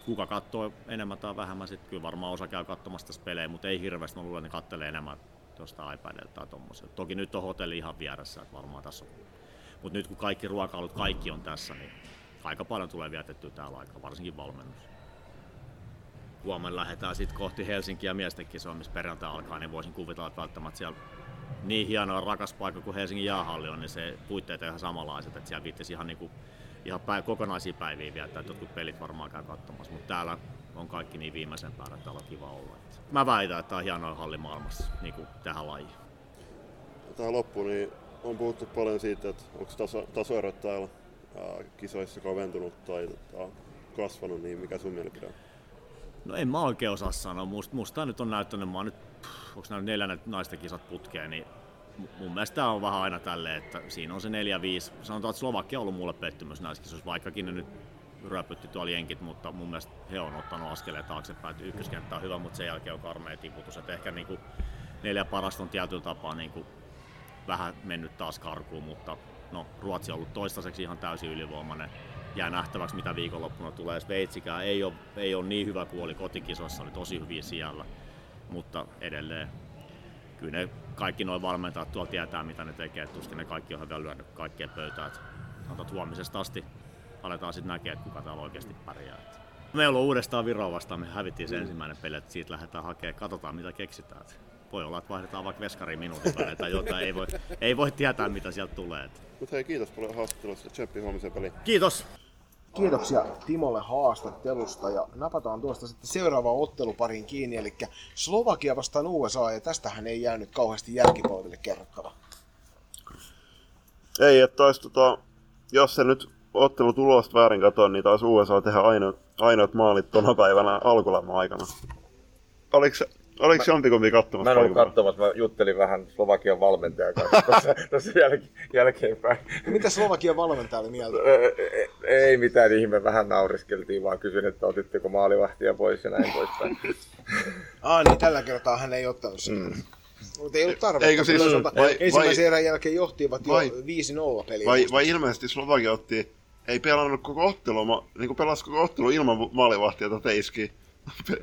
kuka katsoo enemmän tai vähemmän, sitten kyllä varmaan osa käy katsomassa tässä pelejä, mutta ei hirveästi, mä luulen, että ne katselee enemmän tuosta iPadilta tai tommosia. Toki nyt on hotelli ihan vieressä, että varmaan tässä on. Mutta nyt kun kaikki ruokailut, kaikki on tässä, niin aika paljon tulee vietettyä täällä aikaa, varsinkin valmennus. Huomenna lähdetään sitten kohti Helsinkiä miesten kisoa, missä perjantai alkaa, niin voisin kuvitella, että välttämättä siellä niin hieno ja rakas paikka kuin Helsingin jäähalli on, niin se puitteet on ihan samanlaiset, että siellä viittisi ihan niinku ihan päin, kokonaisia päiviä vielä, että jotkut pelit varmaan käy katsomassa, mutta täällä on kaikki niin viimeisen päällä, että täällä on kiva olla. Mä väitän, että tämä on hienoin halli maailmassa niin kuin tähän lajiin. Tähän loppuun niin on puhuttu paljon siitä, että onko taso, tasoerot täällä ää, kisoissa koventunut tai ää, kasvanut, niin mikä sun mielipide on? No en mä oikein osaa sanoa. Musta, musta nyt on näyttänyt, mä oon nyt, onko nämä neljännet naisten kisat putkeen, niin mun mielestä tämä on vähän aina tälleen, että siinä on se neljä viisi. Sanotaan, että Slovakia on ollut mulle pettymys näissä kisoissa, vaikkakin ne nyt röpytti tuolla jenkit, mutta mun mielestä he on ottanut askeleen taaksepäin. Ykköskenttä on hyvä, mutta sen jälkeen on karmea tiputus. Et ehkä niinku neljä parasta on tietyllä tapaa niinku vähän mennyt taas karkuun, mutta no, Ruotsi on ollut toistaiseksi ihan täysin ylivoimainen. Jää nähtäväksi, mitä viikonloppuna tulee. Sveitsikään ei ole, ei ole niin hyvä kuin oli kotikisoissa, oli tosi hyviä siellä, mutta edelleen. Kyllä ne kaikki nuo valmentajat tuolla tietää, mitä ne tekee. Tuskin ne kaikki on vielä lyönyt kaikkeen pöytään. Sanotaan, huomisesta asti aletaan sitten näkee, että kuka täällä oikeasti pärjää. Me ollaan uudestaan Viroa vastaan. Me hävittiin se mm. ensimmäinen peli, että siitä lähdetään hakemaan. Katsotaan, mitä keksitään. Voi olla, että vaihdetaan vaikka veskariin minuutin välein tai jotain. Ei voi, ei voi tietää, mitä sieltä tulee. Mut hei, kiitos paljon haastattelusta. Tseppi huomisen peliin. Kiitos! Kiitoksia Timolle haastattelusta ja napataan tuosta sitten seuraavaan otteluparin kiinni, eli Slovakia vastaan U S A, ja tästähän ei jäänyt kauheasti jälkipolville kerrottava. Ei, että taisi, tota, jos se nyt ottelu tulosta väärin katsoa, niin taisi U S A tehdä aino, ainoat maalit tona päivänä alkulämmän aikana. Oliko se... Oliko jompikumpi kattomassa? Mä en ollut kattomassa, mä juttelin vähän Slovakian valmentajan kanssa tuossa, tuossa jäl- jälkeenpäin. Mitä Slovakian valmentaja oli mieltä? Ei mitään ihme, vähän nauriskeltiin, vaan kysyin, että otitteko maalivahtia pois ja näin poispäin. Ah niin, tällä kertaa hän ei ottanut sitä. Mm. Mutta ei ollut tarvetta. Siis, ensimmäisen erän jälkeen johtivat vai, jo viisi nolla peliä. Vai, vai ilmeisesti Slovakia otti, ei pelannut koko ottelua, niin pelasi koko ottelu ilman maalivahtia teiskiä.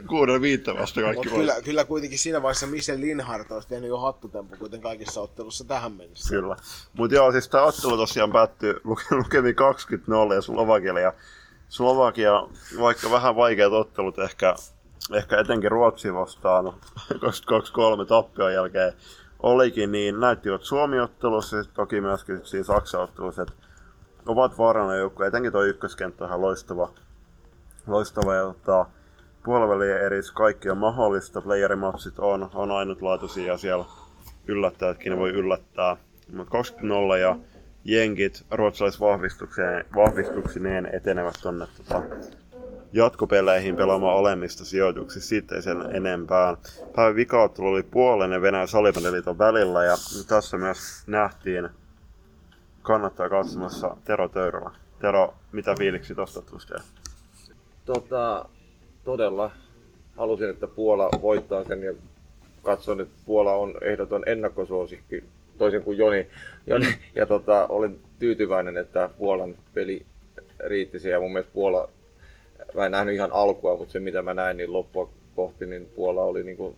Kuuden viittä vasta kaikki voi. Kyllä, kyllä kuitenkin siinä vaiheessa Michel Linhardt olisi tehnyt jo hattutempu kuitenkin kaikissa ottelussa tähän mennessä. Kyllä. Mutta joo, siis tämä ottelu tosiaan päättyi lukemiin kaksikymmentä nolla ja Slovakialle. Ja Slovakia, vaikka vähän vaikeat ottelut ehkä, ehkä etenkin Ruotsi vastaan kaksikymmentäkaksi kolme tappion jälkeen olikin, niin näyttivät Suomi-ottelussa ja toki myöskin siinä Saksa-ottelussa, että ovat vaarallinen joukko. Etenkin tuo ykköskenttä on ihan loistava, loistava ja tota, puolivälien erissä kaikki on mahdollista, playerimapsit on, on ainutlaatuisia ja siellä yllättäjätkin voi yllättää. Mutta kaksikymmentä nolla ja jenkit ruotsalaisvahvistuksineen etenevät tuonne tota, jatkopeleihin pelaamaan olemmista sijoituksista, sitten sen enempää. Päivän vikauttelu oli puolinen Venäjän salibändiliiton välillä ja tässä myös nähtiin kannattaa katsomassa Tero Töyrylä. Tero, mitä fiiliksi tuosta tuskee? Tota, todella halusin, että Puola voittaa sen ja katsoin, että Puola on ehdoton ennakkosuosikki, toisin kuin Joni. Joni. Ja tota, olin tyytyväinen, että Puolan peli riitti siihen ja mun mielestä Puola, mä en nähnyt ihan alkua, mutta se mitä mä näin, niin loppua kohti, niin Puola oli niin kuin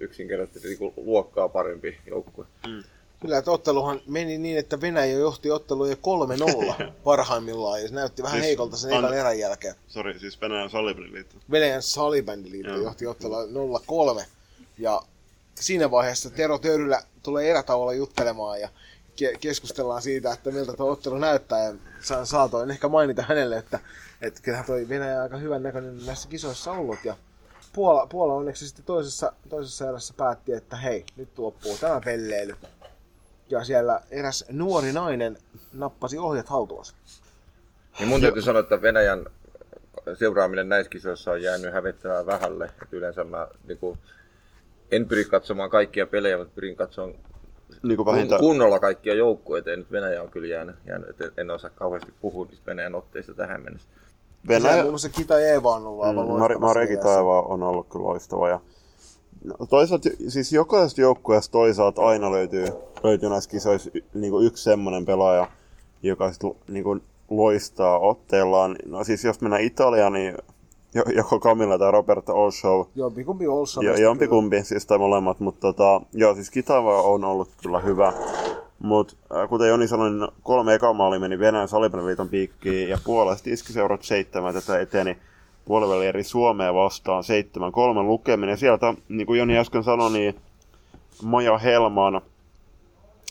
yksinkertaisesti niin kuin luokkaa parempi joukkue. Mm. Kyllä, että otteluhan meni niin, että Venäjä johti ottelua jo kolme nolla parhaimmillaan ja se näytti vähän siis heikolta sen ekan an... erän jälkeen. Sori, siis Venäjän salibändiliitto. Venäjän salibändiliitto johti ottelua nolla kolme ja siinä vaiheessa Tero Töyrylä tulee erätauolla juttelemaan ja ke- keskustellaan siitä, että miltä tuo ottelu näyttää ja sa- saatoin ehkä mainita hänelle, että et kyllähän toi Venäjä aika hyvän näköinen näissä kisoissa ollut ja Puola, Puola onneksi sitten toisessa, toisessa erässä päätti, että hei, nyt loppuu tämä pelleily. Ja siellä eräs nuori nainen nappasi ohjat haltuunsa. Niin mun täytyy sanoa, että Venäjän seuraaminen näissä kisoissa on jäänyt hävettävää vähälle. Et yleensä mä niin kun, en pyri katsomaan kaikkia pelejä, mutta pyrin katsomaan niin kun kunnolla kaikkia joukkueita. Nyt Venäjä on kyllä jäänyt, jäänyt en osaa kauheasti puhua niistä Venäjän otteista tähän mennessä. Venäjä... Muun muassa Kita Eeva on ollut aivan mm, loistavasti. Mari Kita Eeva on ollut kyllä loistava. Ja... No, toisaalta, siis jokaisesta joukkueesta toisaalta aina löytyy, löytyy näissä kisoissa niinku yksi semmoinen pelaaja, joka sit, niinku, loistaa otteellaan. No siis jos mennään Italiaan, niin joko Camilla tai Roberto Olshov. Jompikumpi Olshov. Jo, jompikumpi, siis tai molemmat, mutta tota, joo, siis Kitava on ollut kyllä hyvä. Mut kuten Joni sanoi, niin kolme ekaa maali meni Venäjän salibändiliiton piikkiin ja Puolesta iskiseurat seitsemän tätä eteni. Puoliväli eri Suomea vastaan seitsemän kolme lukeminen. Sieltä, niin kuin Joni äsken sanoi, niin Maja Helman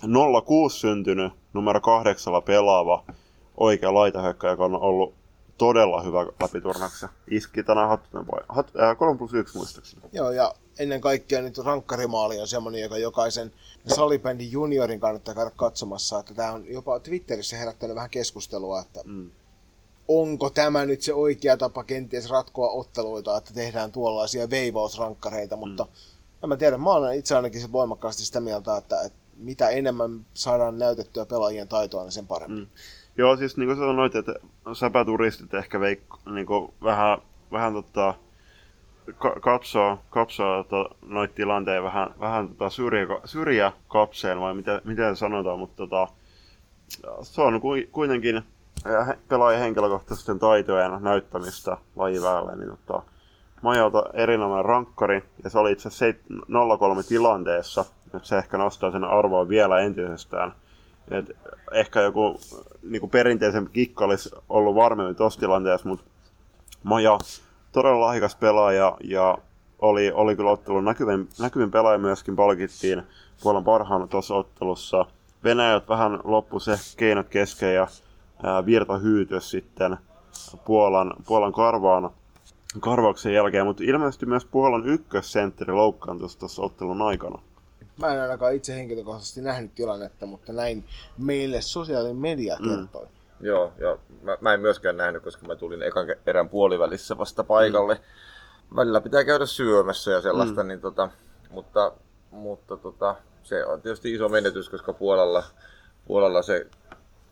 nolla kuusi syntynyt, numero kahdeksalla pelaava oikea laitahyökkääjä, joka on ollut todella hyvä läpiturnaksi. Iski tänään hattunen äh, kolme plus yksi muistaakseni. Joo, ja ennen kaikkea nyt rankkarimaali on semmoinen, joka jokaisen salibändin juniorin kannattaa käydä katsomassa. Että tämä on jopa Twitterissä herättänyt vähän keskustelua, että... Mm. Onko tämä nyt se oikea tapa kenties ratkoa otteluita, että tehdään tuollaisia veivausrankkareita, mutta mm. en mä tiedä, mä olen itse ainakin voimakkaasti sitä mieltä, että, että mitä enemmän saadaan näytettyä pelaajien taitoa, niin sen paremmin. Mm. Joo, siis niin kuin sanoit, että säpäturistit ehkä veik- niin kuin vähän, vähän tota, ka- katsoo, katsoo tota, noita tilanteita vähän, vähän tota syrjä- syrjäkapseen, vai mitä, mitä sanotaan, mutta tota, se on kuitenkin... Pelaajan henkilökohtaisten taitojen näyttämistä lajiväelle, niin ottaa Majalta erinomainen rankkari, ja se oli itse seit- nolla kolme tilanteessa, että se ehkä nostaa sen arvoa vielä entisestään. Et ehkä joku niinku perinteisempi kikka olisi ollut varmemmin tuossa tilanteessa, mutta Maja todella lahjakas pelaaja, ja oli, oli kyllä ottelun näkyvin, näkyvin pelaaja myöskin, palkittiin Puolan parhaana tuossa ottelussa. Venäjät vähän loppu se keinot kesken, ja Virta hyytös sitten Puolan, Puolan karvaan, karvauksen jälkeen, mutta ilmeisesti myös Puolan ykkössentteri loukkaantui tuossa ottelun aikana. Mä en ainakaan itse henkilökohtaisesti nähnyt tilannetta, mutta näin meille sosiaalinen media kertoi. Mm. Joo, ja mä, mä en myöskään nähnyt, koska mä tulin ekan erän puolivälissä vasta paikalle. Mm. Välillä pitää käydä syömässä ja sellaista, mm. niin tota, mutta, mutta tota, se on tietysti iso menetys, koska Puolalla, Puolalla se...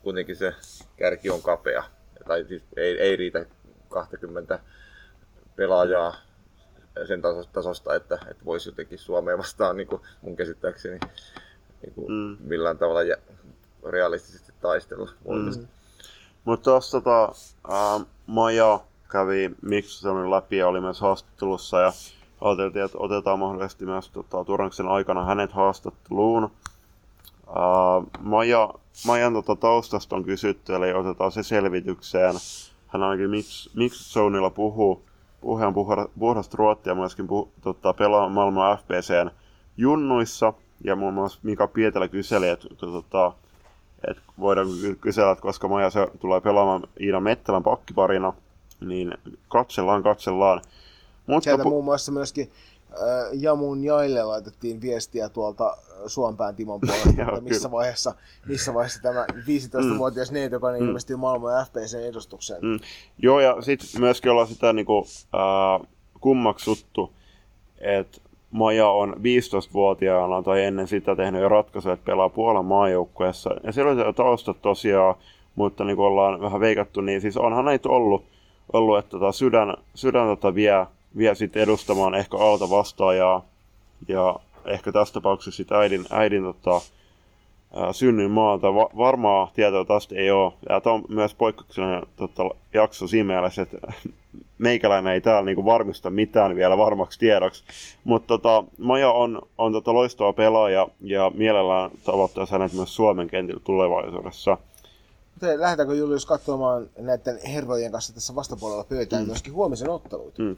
Kuitenkin se kärki on kapea, tai siis ei, ei riitä kaksikymmentä pelaajaa sen tasosta, että, että voisi jotenkin Suomea vastaan niin kuin mun käsittääkseni niin kuin mm. millään tavalla ja realistisesti taistella. Mm. Mutta tuossa tota, äh, Maja kävi Miksonin läpi ja oli myös haastattelussa ja ajateltiin, että otetaan mahdollisesti myös tota, Turanksen aikana hänet haastatteluun. Äh, Maja Majan tota taustasta on kysytty, eli otetaan se selvitykseen. Hän ainakin Mixzoneilla puhuu, puheen puhdasta ruottia myöskin puh, tota, pelaa maailman F P C:n junnuissa. Ja muun muassa Mika Pietilä kyseli, että tota, et voidaan kysellä, että koska Maja se tulee pelaamaan Iina Mettälän pakkiparina, niin katsellaan, katsellaan. Mutta, sieltä muun muassa myöskin ja mun Jaille laitettiin viestiä tuolta Suompään Timon puolesta, että missä vaiheessa, missä vaiheessa tämä viisitoistavuotias neito, joka mm. ilmestyy maailman F P C-edustukseen. Mm. Joo, ja sitten myöskin ollaan sitä niinku, äh, kummaksuttu, että Maja on viisitoistavuotiaana tai ennen sitä tehnyt jo ratkaisuja, että pelaa Puolan maajoukkueessa. Ja siellä on taustat tosiaan, mutta niin kuin ollaan vähän veikattu, niin siis onhan näitä ollut, ollut että tota sydän, sydän tota vie, vie sitten edustamaan ehkä alta vastaajaa. Ja ehkä tässä tapauksessa sitten äidin, äidin tota, synnyn maalta. Va- varmaa tietoa tästä ei ole. Ja tämä on myös poikkeuksellinen tota, jakso siinä mielessä, että meikäläinen ei täällä niinku varmista mitään vielä varmaksi tiedoksi. Mutta tota, Maja on, on tota loistava pelaaja ja mielellään tavoittaisi hänet myös Suomen kentillä tulevaisuudessa. Mutta lähdetäänkö Julius katsomaan näiden herrojen kanssa tässä vastapuolella pöytään mm. myöskin huomisen otteluita? Mm.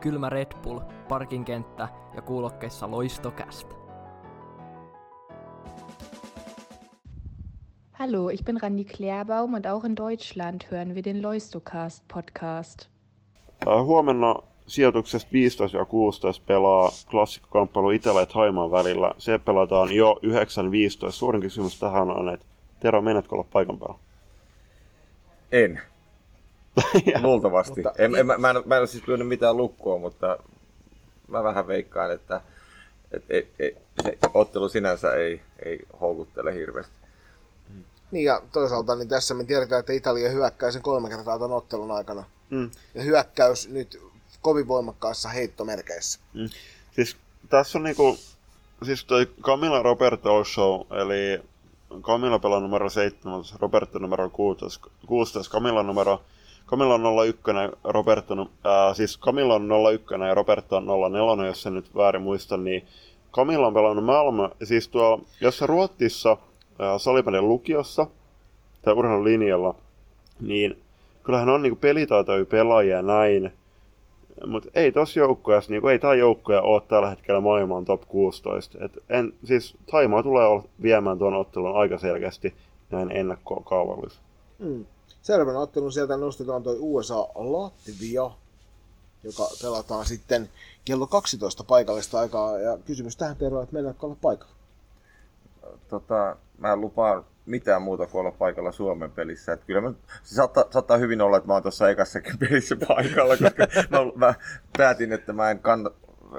Kylmä Red Bull, parkinkenttä ja kuulokkeissa Loistokästä. Hallo, ich bin Randi Klerbaum und auch in Deutschland hören wir den Loistocast-Podcast. Uh, huomenna sijoituksesta viisitoista ja kuusitoista pelaa klassikkokamppailu Itälä ja Haimaan välillä. Se pelataan jo yhdeksän viisitoista. Suurin kysymys tähän on, että Tero, menetkö olla paikan päällä? En. Luultavasti. En, en, mä, mä, en, mä en ole siis lyönyt mitään lukkoa, mutta mä vähän veikkaan, että et, et, et, se ottelu sinänsä ei, ei houkuttele hirveästi. Niin ja toisaalta niin tässä me tiedetään, että Italia hyökkää sen kolme kertaa tämän ottelun aikana. Mm. Ja hyökkäys nyt kovin voimakkaassa heittomerkeissä. Mm. Siis tässä on niinku, siis toi Camilla Roberto show, eli Camilla pelaa numero seitsemäntoista, Roberto numero kuusitoista, Camilla numero, Camilla on nolla yksi, Roberto, ää, siis Camilla on nolla yksi ja Roberto on nolla neljä, jos en nyt väärin muista, niin Camilla on pelannut maailma, siis tuolla, jossa Ruotsissa Salipäden lukiossa tai urheilulinjalla, niin kyllähän on niinku pelitaitoja pelaajia näin, mutta ei tossa joukkueessa, niinku ei tää joukkoja ole tällä hetkellä maailman top kuusitoista. Et en, siis Taimaa tulee olla viemään tuon ottelun aika selkeästi näin ennakkoon kaavallissa. Mm. Seuraavana ottelun sieltä nostetaan toi U S A-Latvia, joka pelataan sitten kello kaksitoista paikallista aikaa, ja kysymys tähän perään, että mennäänkö olla paikalla? Tota, mä en lupaa mitään muuta kuin olla paikalla Suomen pelissä. Et kyllä mä, se saattaa, saattaa hyvin olla, että mä oon tuossa ekassakin pelissä paikalla, koska mä, mä päätin, että mä en kann,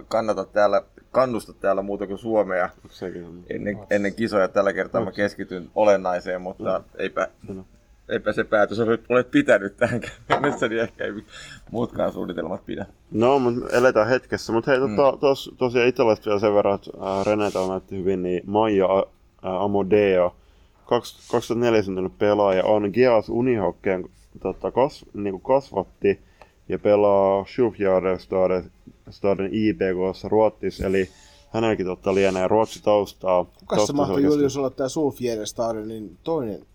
kannata täällä, kannusta täällä muuta kuin Suomea ennen, ennen kisoja. Tällä kertaa mä keskityn olennaiseen, mutta eipä, eipä se päätös ole pitänyt tähän mennessä, niin ehkä ei muutkaan suunnitelmat pidä. No, mutta eletään hetkessä. Mutta hei, tota, tos, tosiaan itsellästä vielä sen verran, että äh, Renétä on näytti hyvin, niin Maija Amodeo, kaksituhattaneljä syntynyt pelaaja, on Geas Unihokkeen tota, kas, niin kasvatti ja pelaa Sjufjärjestaden I B K:ssa Ruotsissa, eli hänelläkin tota, lienee ruotsitaustaa. Kukas se mahtoi Julius olla tämä Sjufjärjestadenin toinen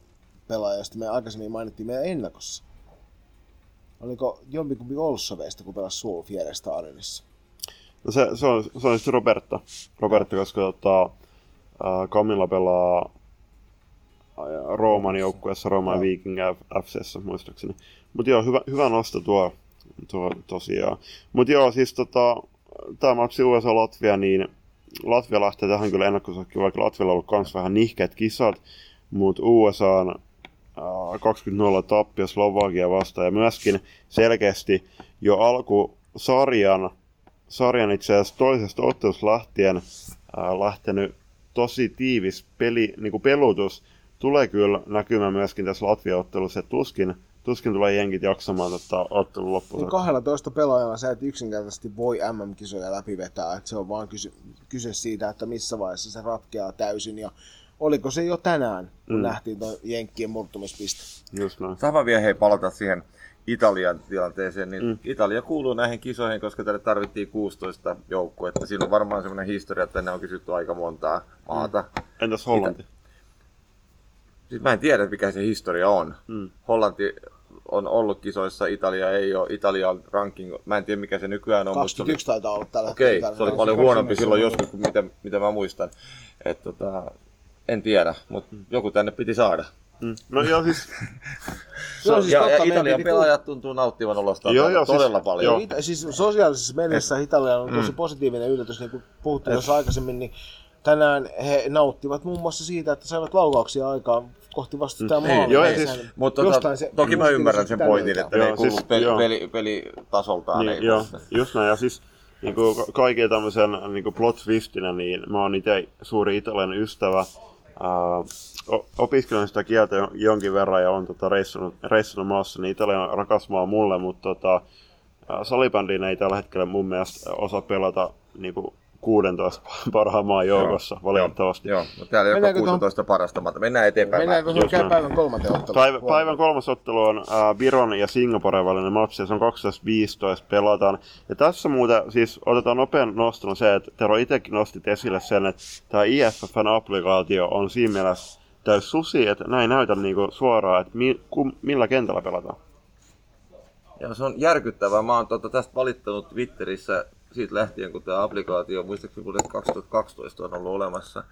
pelaaja, josta me aikaisemmin mainittiin meidän ennakossa? Oliko jompikumpi Olssoveista, kun pelasi Sjufjärjestadenissa? No se, se on se on sitten Roberta, Roberta koska tota, Camilla pelaa Rooman joukkueessa, Rooman Viking F C:ssä muistaakseni. Mut joo, hyvä, hyvä nosto tuo, tuo tosiaan. Mut joo, siis tota, tämä matsi U S A-Latvia, niin Latvia lähtee tähän kyllä ennakkosakkiin, vaikka Latvialla on ollut kans vähän nihkeät kisat, mut U S A:n kaksikymmentä nolla tappio Slovakia vastaan, ja myöskin selkeästi jo alkusarjan sarjan itse asiassa toisesta ottelusta lähtien ää, lähtenyt tosi tiivis peli, niin kuin pelutus tulee kyllä näkymään myöskin tässä Latvia-ottelussa, että tuskin, tuskin tulee jenkit jaksamaan tota ottelun loppuun. Niin kaksitoista pelaajalla sä et yksinkertaisesti voi M M-kisoja läpivetää, että se on vaan kyse, kyse siitä, että missä vaiheessa se ratkeaa täysin, ja oliko se jo tänään, kun mm. nähtiin tuon jenkkien murtumispiste. Just näin. Sama vielä hei palata siihen Italian tilanteeseen, niin mm. Italia kuuluu näihin kisoihin, koska tälle tarvittiin kuusitoista joukkuetta. Siinä on varmaan semmoinen historia, että ne on kysytty aika montaa maata. Mm. Entäs Hollanti? Itä... Siis mä en tiedä, mikä se historia on. Mm. Hollanti on ollut kisoissa, Italia ei ole. Italia on ranking, mä en tiedä mikä se nykyään on. kaksikymmentäyksi taitaa olla tällä. Okei, okay, se oli paljon huonompi silloin joskus kuin mitä, mitä mä muistan. Et, tota, en tiedä, mutta joku tänne piti saada. Mm. No joo, siis... So, siis ja ja Italian pelaajat tuntuu nauttivan olostaan todella siis, paljon. Ita- siis sosiaalisessa mediassa Italian on tosi mm. positiivinen yllätys, niin kuin puhuttiin tuossa aikaisemmin, niin tänään he nauttivat muun muassa siitä, että saivat laukauksia aikaan kohti vastustaa mm. maailmaa. Joo, siis, mutta tota, se, toki mä ymmärrän sen pointin, että joo, ne ei kuulu siis, peli, peli, pelitasoltaan. Niin, joo, just näin. Ja siis niin kaiken tämmöisen niin plot twistinä, niin mä oon itse suuri Italian ystävä. Uh, opiskelen sitä kieltä jonkin verran ja on tota reissannut, reissannut maassa, niin Italian rakas maa mulle, mutta tota, salibändiin ei tällä hetkellä mun mielestä osaa pelata niin kuin kuusitoista parhaan maan joukossa, joo, valitettavasti. Joo, mutta täällä ei ole kuusitoista tuon... parasta maata. Mennään eteenpäin. Mennäänkö tuohon päivän kolmateen otteluun? Päivän, päivän kolmas ottelu on äh, Viron ja Singaporen välinen match, ja se on kaksitoista viisitoista pelataan. Ja tässä muuten, siis otetaan nopean noston se, että Tero itsekin nostit esille sen, että tämä I F F:n applikaatio on siinä mielessä täys susi, että näin näytän niinku suoraan, että mi, kum, millä kentällä pelataan. Ja se on järkyttävää. Mä oon tuota, tästä valittanut Twitterissä siitä lähtien, kun tämä applikaatio muistaakseni vuoden kaksituhattakaksitoista on ollut olemassa.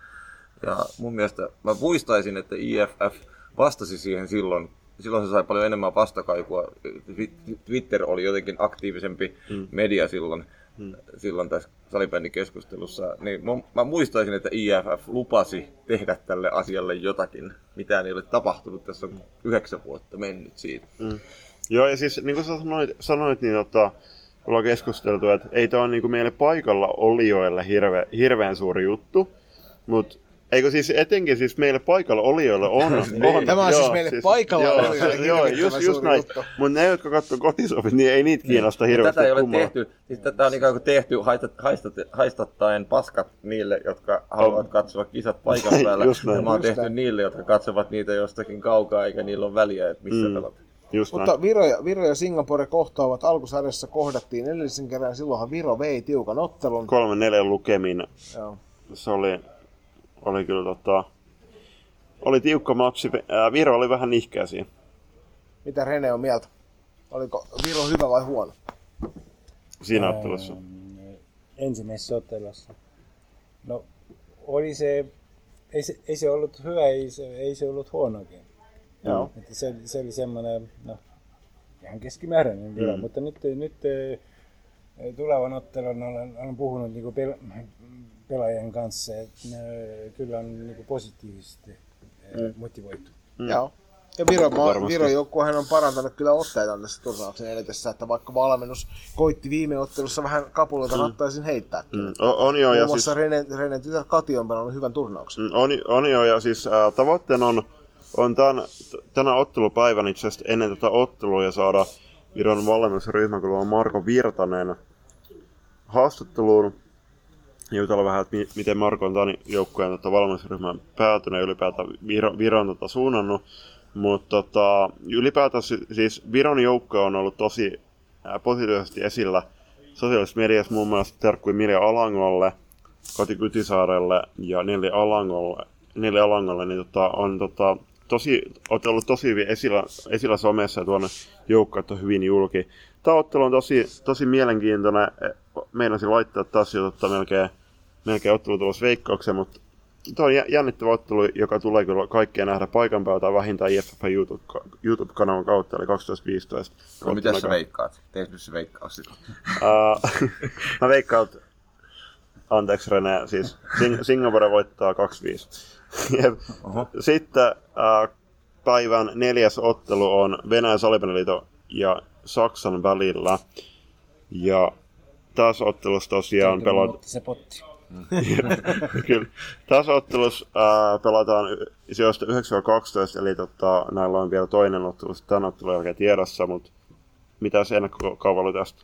Ja mun mielestä mä muistaisin, että I F F vastasi siihen silloin. Silloin se sai paljon enemmän vastakaikua. Twitter oli jotenkin aktiivisempi mm. media silloin, mm. silloin tässä salibändikeskustelussa. Niin mä muistaisin, että I F F lupasi tehdä tälle asialle jotakin. Mitään ei ole tapahtunut. Tässä on yhdeksän vuotta mennyt siitä. Mm. Joo, ja siis niin kuin sä sanoit, sanoit niin tota... ollaan keskusteltu, että ei tämä ole niinku meille paikalla olijoille hirve, hirveän suuri juttu, mutta eikö siis etenkin siis meille paikalla olijoille on. on tämä on joo, siis meille siis, paikalla joo, olijoille joo, just, just näin. Mutta ne, jotka katsoo Kotisopit, niin ei niitä kiinnosta hirveästi kummaa. Tätä ei ole tehty, siis tätä on ikään kuin tehty haistattaen paskat niille, jotka haluavat katsoa kisat paikan päällä. Tämä on tehty näin niille, jotka katsovat niitä jostakin kaukaa, eikä niillä ole väliä, että missä mm. pelataan. Just mutta Viro ja, Viro ja Singapore kohtaavat alkusarjassa, kohdattiin edellisen kerran, silloinhan Viro vei tiukan ottelun. kolme neljä lukemin. Joo. Se oli, oli kyllä tota, oli tiukka matsi. Äh, Viro oli vähän nihkeä siinä. Mitä René on mieltä? Oliko Viro hyvä vai huono? Siinä Ää, ottelussa. Ensimmäisessä ottelussa. No, oli se, ei se, ei se ollut hyvä, ei se, ei se ollut huonokin. Joo. Että se, se oli semmoinen, no, ihan keskimääräinen vielä, mm. mutta nyt, nyt tulevan ottelun olen, olen puhunut niinku pel, pelaajien kanssa, että kyllä on niinku positiivisesti mm. motivoitu. Mm. Joo. Ja Viron, Viron joukkuehan on parantanut kyllä otteita tässä turnauksen edetessä, että vaikka valmennus koitti viime ottelussa vähän kapuloita mm. rattaisin heittääkin. Mm. On, on jo, ja siis... Renen, Renen tytär Kati on pelannut hyvän turnauksen. On, on jo, ja siis äh, tavoitteena on... on tämän, tänä ottelupäivän itse asiassa ennen tätä ottelua ja saada Viron valmennusryhmän kuuluvan Marko Virtanen haastatteluun. Ja jutellaan vähän, että mi- miten Marko on tämän joukkueen valmennusryhmän päätynyt ja ylipäätään Viron, Viron tota, suunnannut. Mutta tota, ylipäätään siis Viron joukkue on ollut tosi ää, positiivisesti esillä sosiaalisessa mediassa, muun muassa terkkui Milja Alangolle, Kati Kytisaarelle ja Neli Alangolle. Niille Alangolle, niin tota, on tota, tosi, olet ollut tosi hyvin esillä, esillä somessa ja tuonne joukkoon hyvin julki. Tämä ottelu on tosi, tosi mielenkiintoinen. Meinasin laittaa taas jo tota, melkein, melkein ottelutulos veikkaukseen, mutta tämä on jännittävä ottelu, joka tulee kyllä kaikkea nähdä paikan päältä vähintään I F F YouTube-kanavan kautta, eli kaksitoista viisitoista. No, mitä sä veikkaat? Teet nyt se veikkaus silloin. Mä veikkaan, anteeksi René, siis Sing- Singapore voittaa kaksi viisi. Sitten äh, päivän neljäs ottelu on Venäjän salibändiliiton ja Saksan välillä. Ja tässä ottelussa tosiaan pelataan... se potti. Kyllä. Tässä ottelussa äh, pelataan sijoista yhdeksän kaksitoista, eli tota, näillä on vielä toinen ottelu tämän ottelun jälkeen tiedossa, mutta mitäs ennakkokaavailu tästä?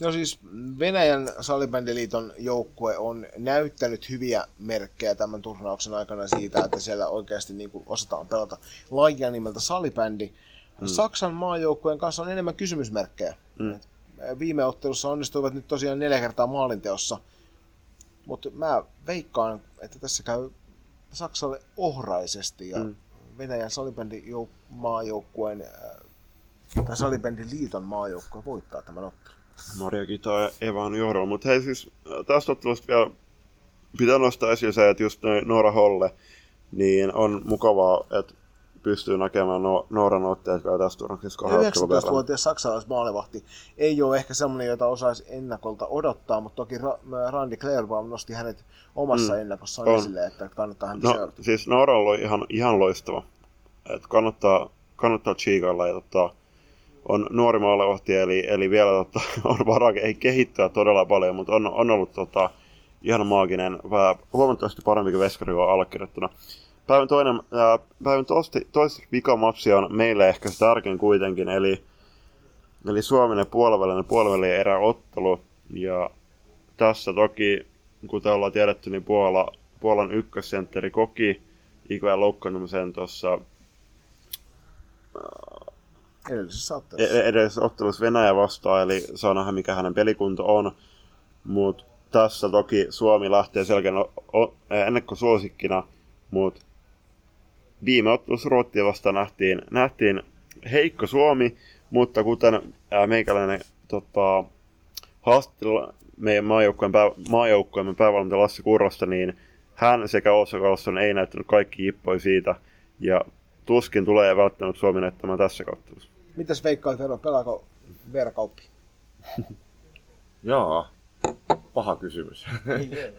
No siis Venäjän salibändiliiton joukkue on näyttänyt hyviä merkkejä tämän turnauksen aikana siitä, että siellä oikeasti niin kuin osataan pelata lajia nimeltä salibändi. Mm. Saksan maajoukkueen kanssa on enemmän kysymysmerkkejä. Mm. Viime ottelussa onnistuivat nyt tosiaan neljä kertaa maalinteossa, mutta mä veikkaan, että tässä käy Saksalle ohraisesti ja mm. Venäjän salibändimaajoukkueen tai salibändiliiton maajoukkue voittaa tämän ottelun. Maria Kita ja Evan johdolla, mutta hei siis tästä ottelusta vielä pitää nostaa esille se, että just Noora Holle, niin on mukavaa, että pystyy näkemään no- Nooran otteet vielä tässä turnuksessa kohdalla. yhdeksäntoistavuotias saksalaismaalivahti ei ole ehkä sellainen, jota osaisi ennakolta odottaa, mutta toki Ra- Randi Klerbaum nosti hänet omassa mm. ennakossaan on. esille, että kannattaa häntä no, seurata. Siis Noora oli ihan, ihan loistava. Että kannattaa, kannattaa tsiikailla ja tota, on nuori maalivahti, eli, eli vielä tota, on varaa ei kehittyä todella paljon, mutta on, on ollut tota, ihan maaginen, vähän huomattavasti parempi kuin veskari on allekirjoittuna. Päivän toinen, ää, päivän toisti, toiseksi vikamatsi on meille ehkä se tärkein kuitenkin, eli, eli Suomen ja puolivälinen puolivälinen eräottelu. Ja tässä toki, kuten ollaan tiedetty, niin Puola, Puolan ykkössentteri koki I K L loukkaantumisen tuossa edellisessä ottelussa. edellisessä ottelussa Venäjä vastaan, eli saa nähdä mikä hänen pelikunto on. Mut tässä toki Suomi lähtee selkeänä ennakkosuosikkina, mutta viime ottelussa Ruotsia vastaan nähtiin, nähtiin heikko Suomi, mutta kuten meikäläinen tota, haastattelu meidän maajoukkueemme päävalmentaja Lassi Kurrosta, niin hän sekä Osa Karlsson ei näyttänyt kaikki ippoja siitä, ja tuskin tulee välttämättä Suomi näyttämään tässä kautta. Mitäs veikkaat, Vero, pelaako Veera Kauppia? Jaa. Paha kysymys. Ei vielä.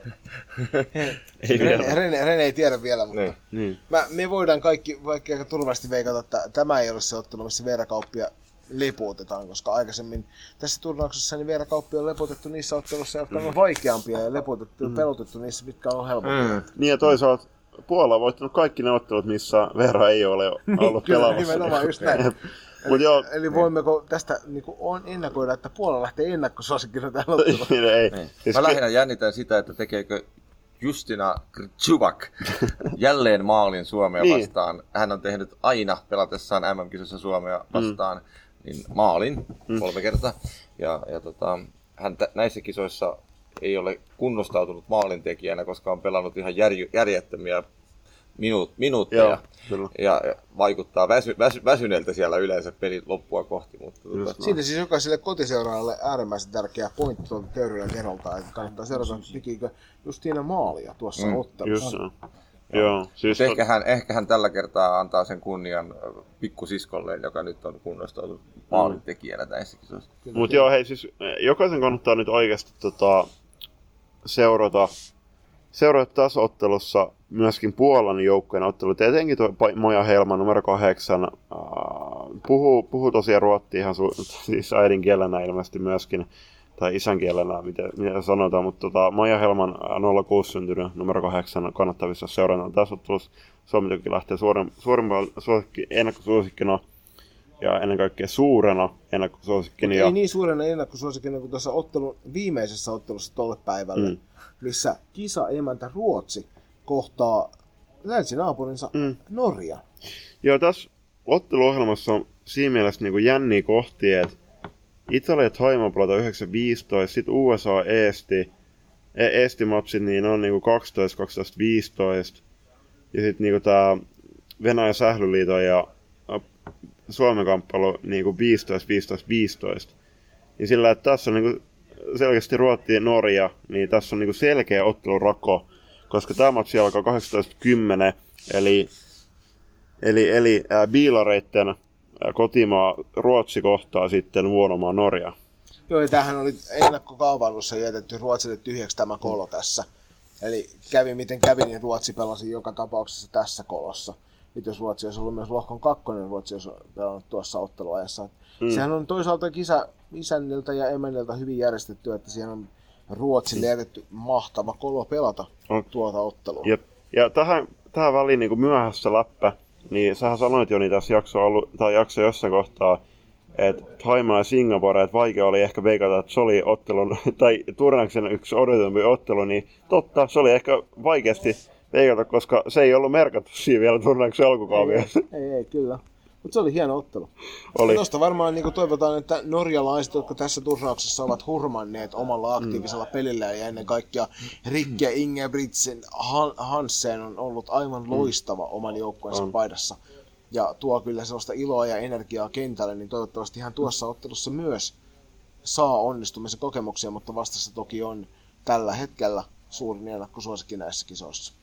ei vielä. René, René, René ei tiedä vielä, mutta niin, niin. Mä, me voidaan kaikki vaikka aika turvallisesti veikata, että tämä ei ole se ottelu, missä Veera Kauppia lepotetaan, koska aikaisemmin tässä turnauksessa niin Veera Kauppia on lepotettu niissä otteluissa, jotka on vaikeampia ja lepotettu mm. pelotettu niissä, mitkä on helpompia. Mm. Niin ja toisaalta Puola on voittanut kaikki ne ottelut, missä Veera ei ole ollut pelaamassa. Nimenomaan just näin. Eli, joo, eli voimmeko niin. tästä niin on ennakoida, että Puola lähtee ennakkosuosikkina tällä ottelulla? Ei, ei. Niin. Mä lähinnä jännitän sitä, että tekeekö Justyna Czubak jälleen maalin Suomea niin. vastaan. Hän on tehnyt aina pelatessaan M M-kisossa Suomea vastaan mm. niin maalin mm. kolme kertaa. Ja, ja tota, hän t- näissä kisoissa ei ole kunnostautunut maalintekijänä, koska on pelannut ihan järj- järjettömiä Minuut, minuutteja Joo, ja, ja vaikuttaa väsy, väsy, väsyneeltä siellä yleensä pelin loppua kohti. Mutta tuota, siitä siis jokaiselle kotiseuraajalle äärimmäisen tärkeä pointti tuolta Töyrylän kerralta, että kannattaa seurata, tekikö Justyna maalia tuossa mm, ottelussa. Siis ehkä, hän, ehkä hän tällä kertaa antaa sen kunnian pikkusiskolleen, joka nyt on kunnostautunut maalintekijänä näissä kisoissa. Mut joo, hei, siis jokaisen kannattaa nyt oikeasti tota, seurata. Seuraat tässä ottelussa myöskin Puolan joukkueen ottelut, etenkin tuo Maja Helman numero kahdeksan äh, puhuu, puhuu tosiaan ruottia ihan su- siis äidinkielenä ilmeisesti myöskin, tai isänkielenä, miten, miten sanotaan, mutta tota, Maja Helman äh, nolla kuusi syntynyt numero kahdeksan kannattavissa seurannaan tässä ottelussa. Suomi toki lähtee suurimpaan ennakkosuosikkina ja ennen kaikkea suurena ennakkosuosikkina. Ja ei niin suurena ennakkosuosikkina kuin tuossa ottelun, viimeisessä ottelussa tolle päivälle. Mm. missä kisaemäntä Ruotsi kohtaa länsinaapurinsa mm. Norja. Joo, tässä otteluohjelmassa on siinä mielessä niin kuin jänniä kohtia, että Italia Thaimaa pelata yhdeksän viisitoista, sitten U S A Eesti, Eesti-matsit niin on niin kuin kaksitoista kaksitoista viisitoista, ja sitten niin kuin tämä Venäjän Sählyliiton ja Suomen kamppailu niin kuin viisitoista viisitoista viisitoista. Ja sillä, että tässä on niin kuin selkeästi Ruotsi ja Norja, niin tässä on niinku selkeä ottelurako, koska tämä matsi alkaa kahdeksantoista kymmenen, eli, eli, eli ää, biilareitten ää, kotimaa Ruotsi kohtaa sitten vuonomaan Norja. Joo, ja tämähän oli ennakkokaavailussa jätetty Ruotsille tyhjäksi tämä kolo tässä. Eli kävi miten kävi, niin Ruotsi pelasi joka tapauksessa tässä kolossa. Nyt jos Ruotsi olisi ollut myös lohkon kakkonen, Ruotsi olisi pelannut tuossa otteluajassa. Mm. Sehän on toisaalta kisa isänniltä ja emänniltä hyvin järjestetty, että siihen on Ruotsille jätetty mahtava kolo pelata on. tuota ottelua. Jep. Ja tähän, tähän väliin niin kuin myöhässä läppä, niin sähän sanoit jo niin tässä jakso, ollut, tai jakso jossain kohtaa, että Thaimaa ja Singapore, että vaikea oli ehkä veikata, että se oli ottelun, tai turnauksen yksi odotetumpi ottelu, niin totta, se oli ehkä vaikeasti veikata, koska se ei ollut merkattu siinä vielä turnauksen alkukaaviossa. Ei, ei, ei, kyllä. Mutta se oli hieno ottelu. Oli. Tuosta varmaan niin toivotaan, että norjalaiset, jotka tässä turnauksessa ovat hurmanneet omalla aktiivisella mm. pelillään ja ennen kaikkea Rikke Ingebrigtsen Hanssen on ollut aivan loistava oman joukkueensa mm. paidassa. Ja tuo kyllä sellaista iloa ja energiaa kentälle, niin toivottavasti hän tuossa ottelussa myös saa onnistumisen kokemuksia, mutta vastassa toki on tällä hetkellä suurin ennakkosuosikki näissä kisoissa.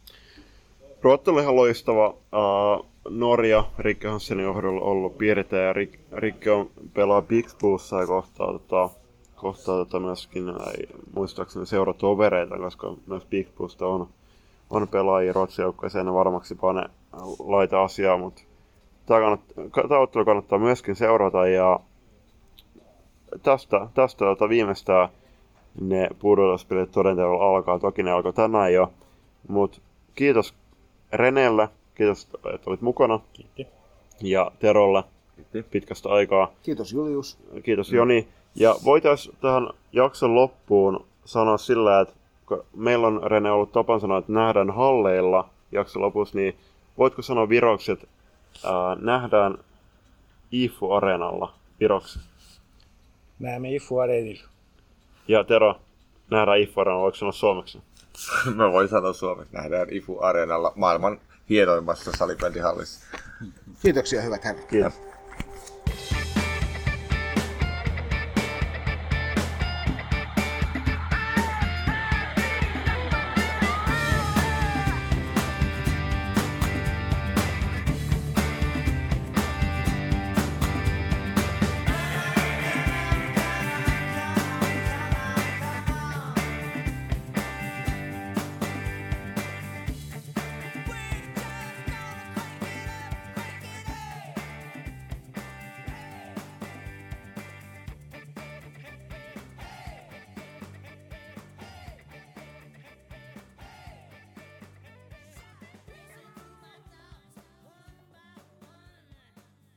Ruottelu ihan loistava. Uh... Norja Rikke Hansenin johdolla ollut piirtejä, ja Rik, Rikke on, pelaa Big Bluessa ja kohtaa, tota, kohtaa tota myöskin muistaakseni seuratovereita, koska myös Big Bluesta on, on pelaajia Ruotsin joukkueeseen, ja varmaksi pane laita asiaa, mutta tämä ottelu kannattaa myöskin seurata, ja tästä, tästä tota viimeistään ne pudotuspelit todenteolla alkaa, toki ne alkoi tänään jo, mutta kiitos Renelle. Kiitos, että olit mukana. Kiitti. Ja Terolle. Kiitti. Pitkästä aikaa. Kiitos Julius. Kiitos Joni. Ja voitaisiin tähän jakson loppuun sanoa sillä, että meillä on Rene ollut tapan sanoa, että nähdään halleilla jakson lopussa, niin voitko sanoa viroksi, että ää, nähdään I F U Areenalla viroksi? Näemme I F U Areenilla. Ja Tero, nähdään I F U Areenalla, voiko sanoa suomeksi? Mä voin sanoa suomeksi, nähdään I F U Areenalla maailman hienoimmassa salibändihallissa. Kiitoksia, hyvät herrat. Kiitos.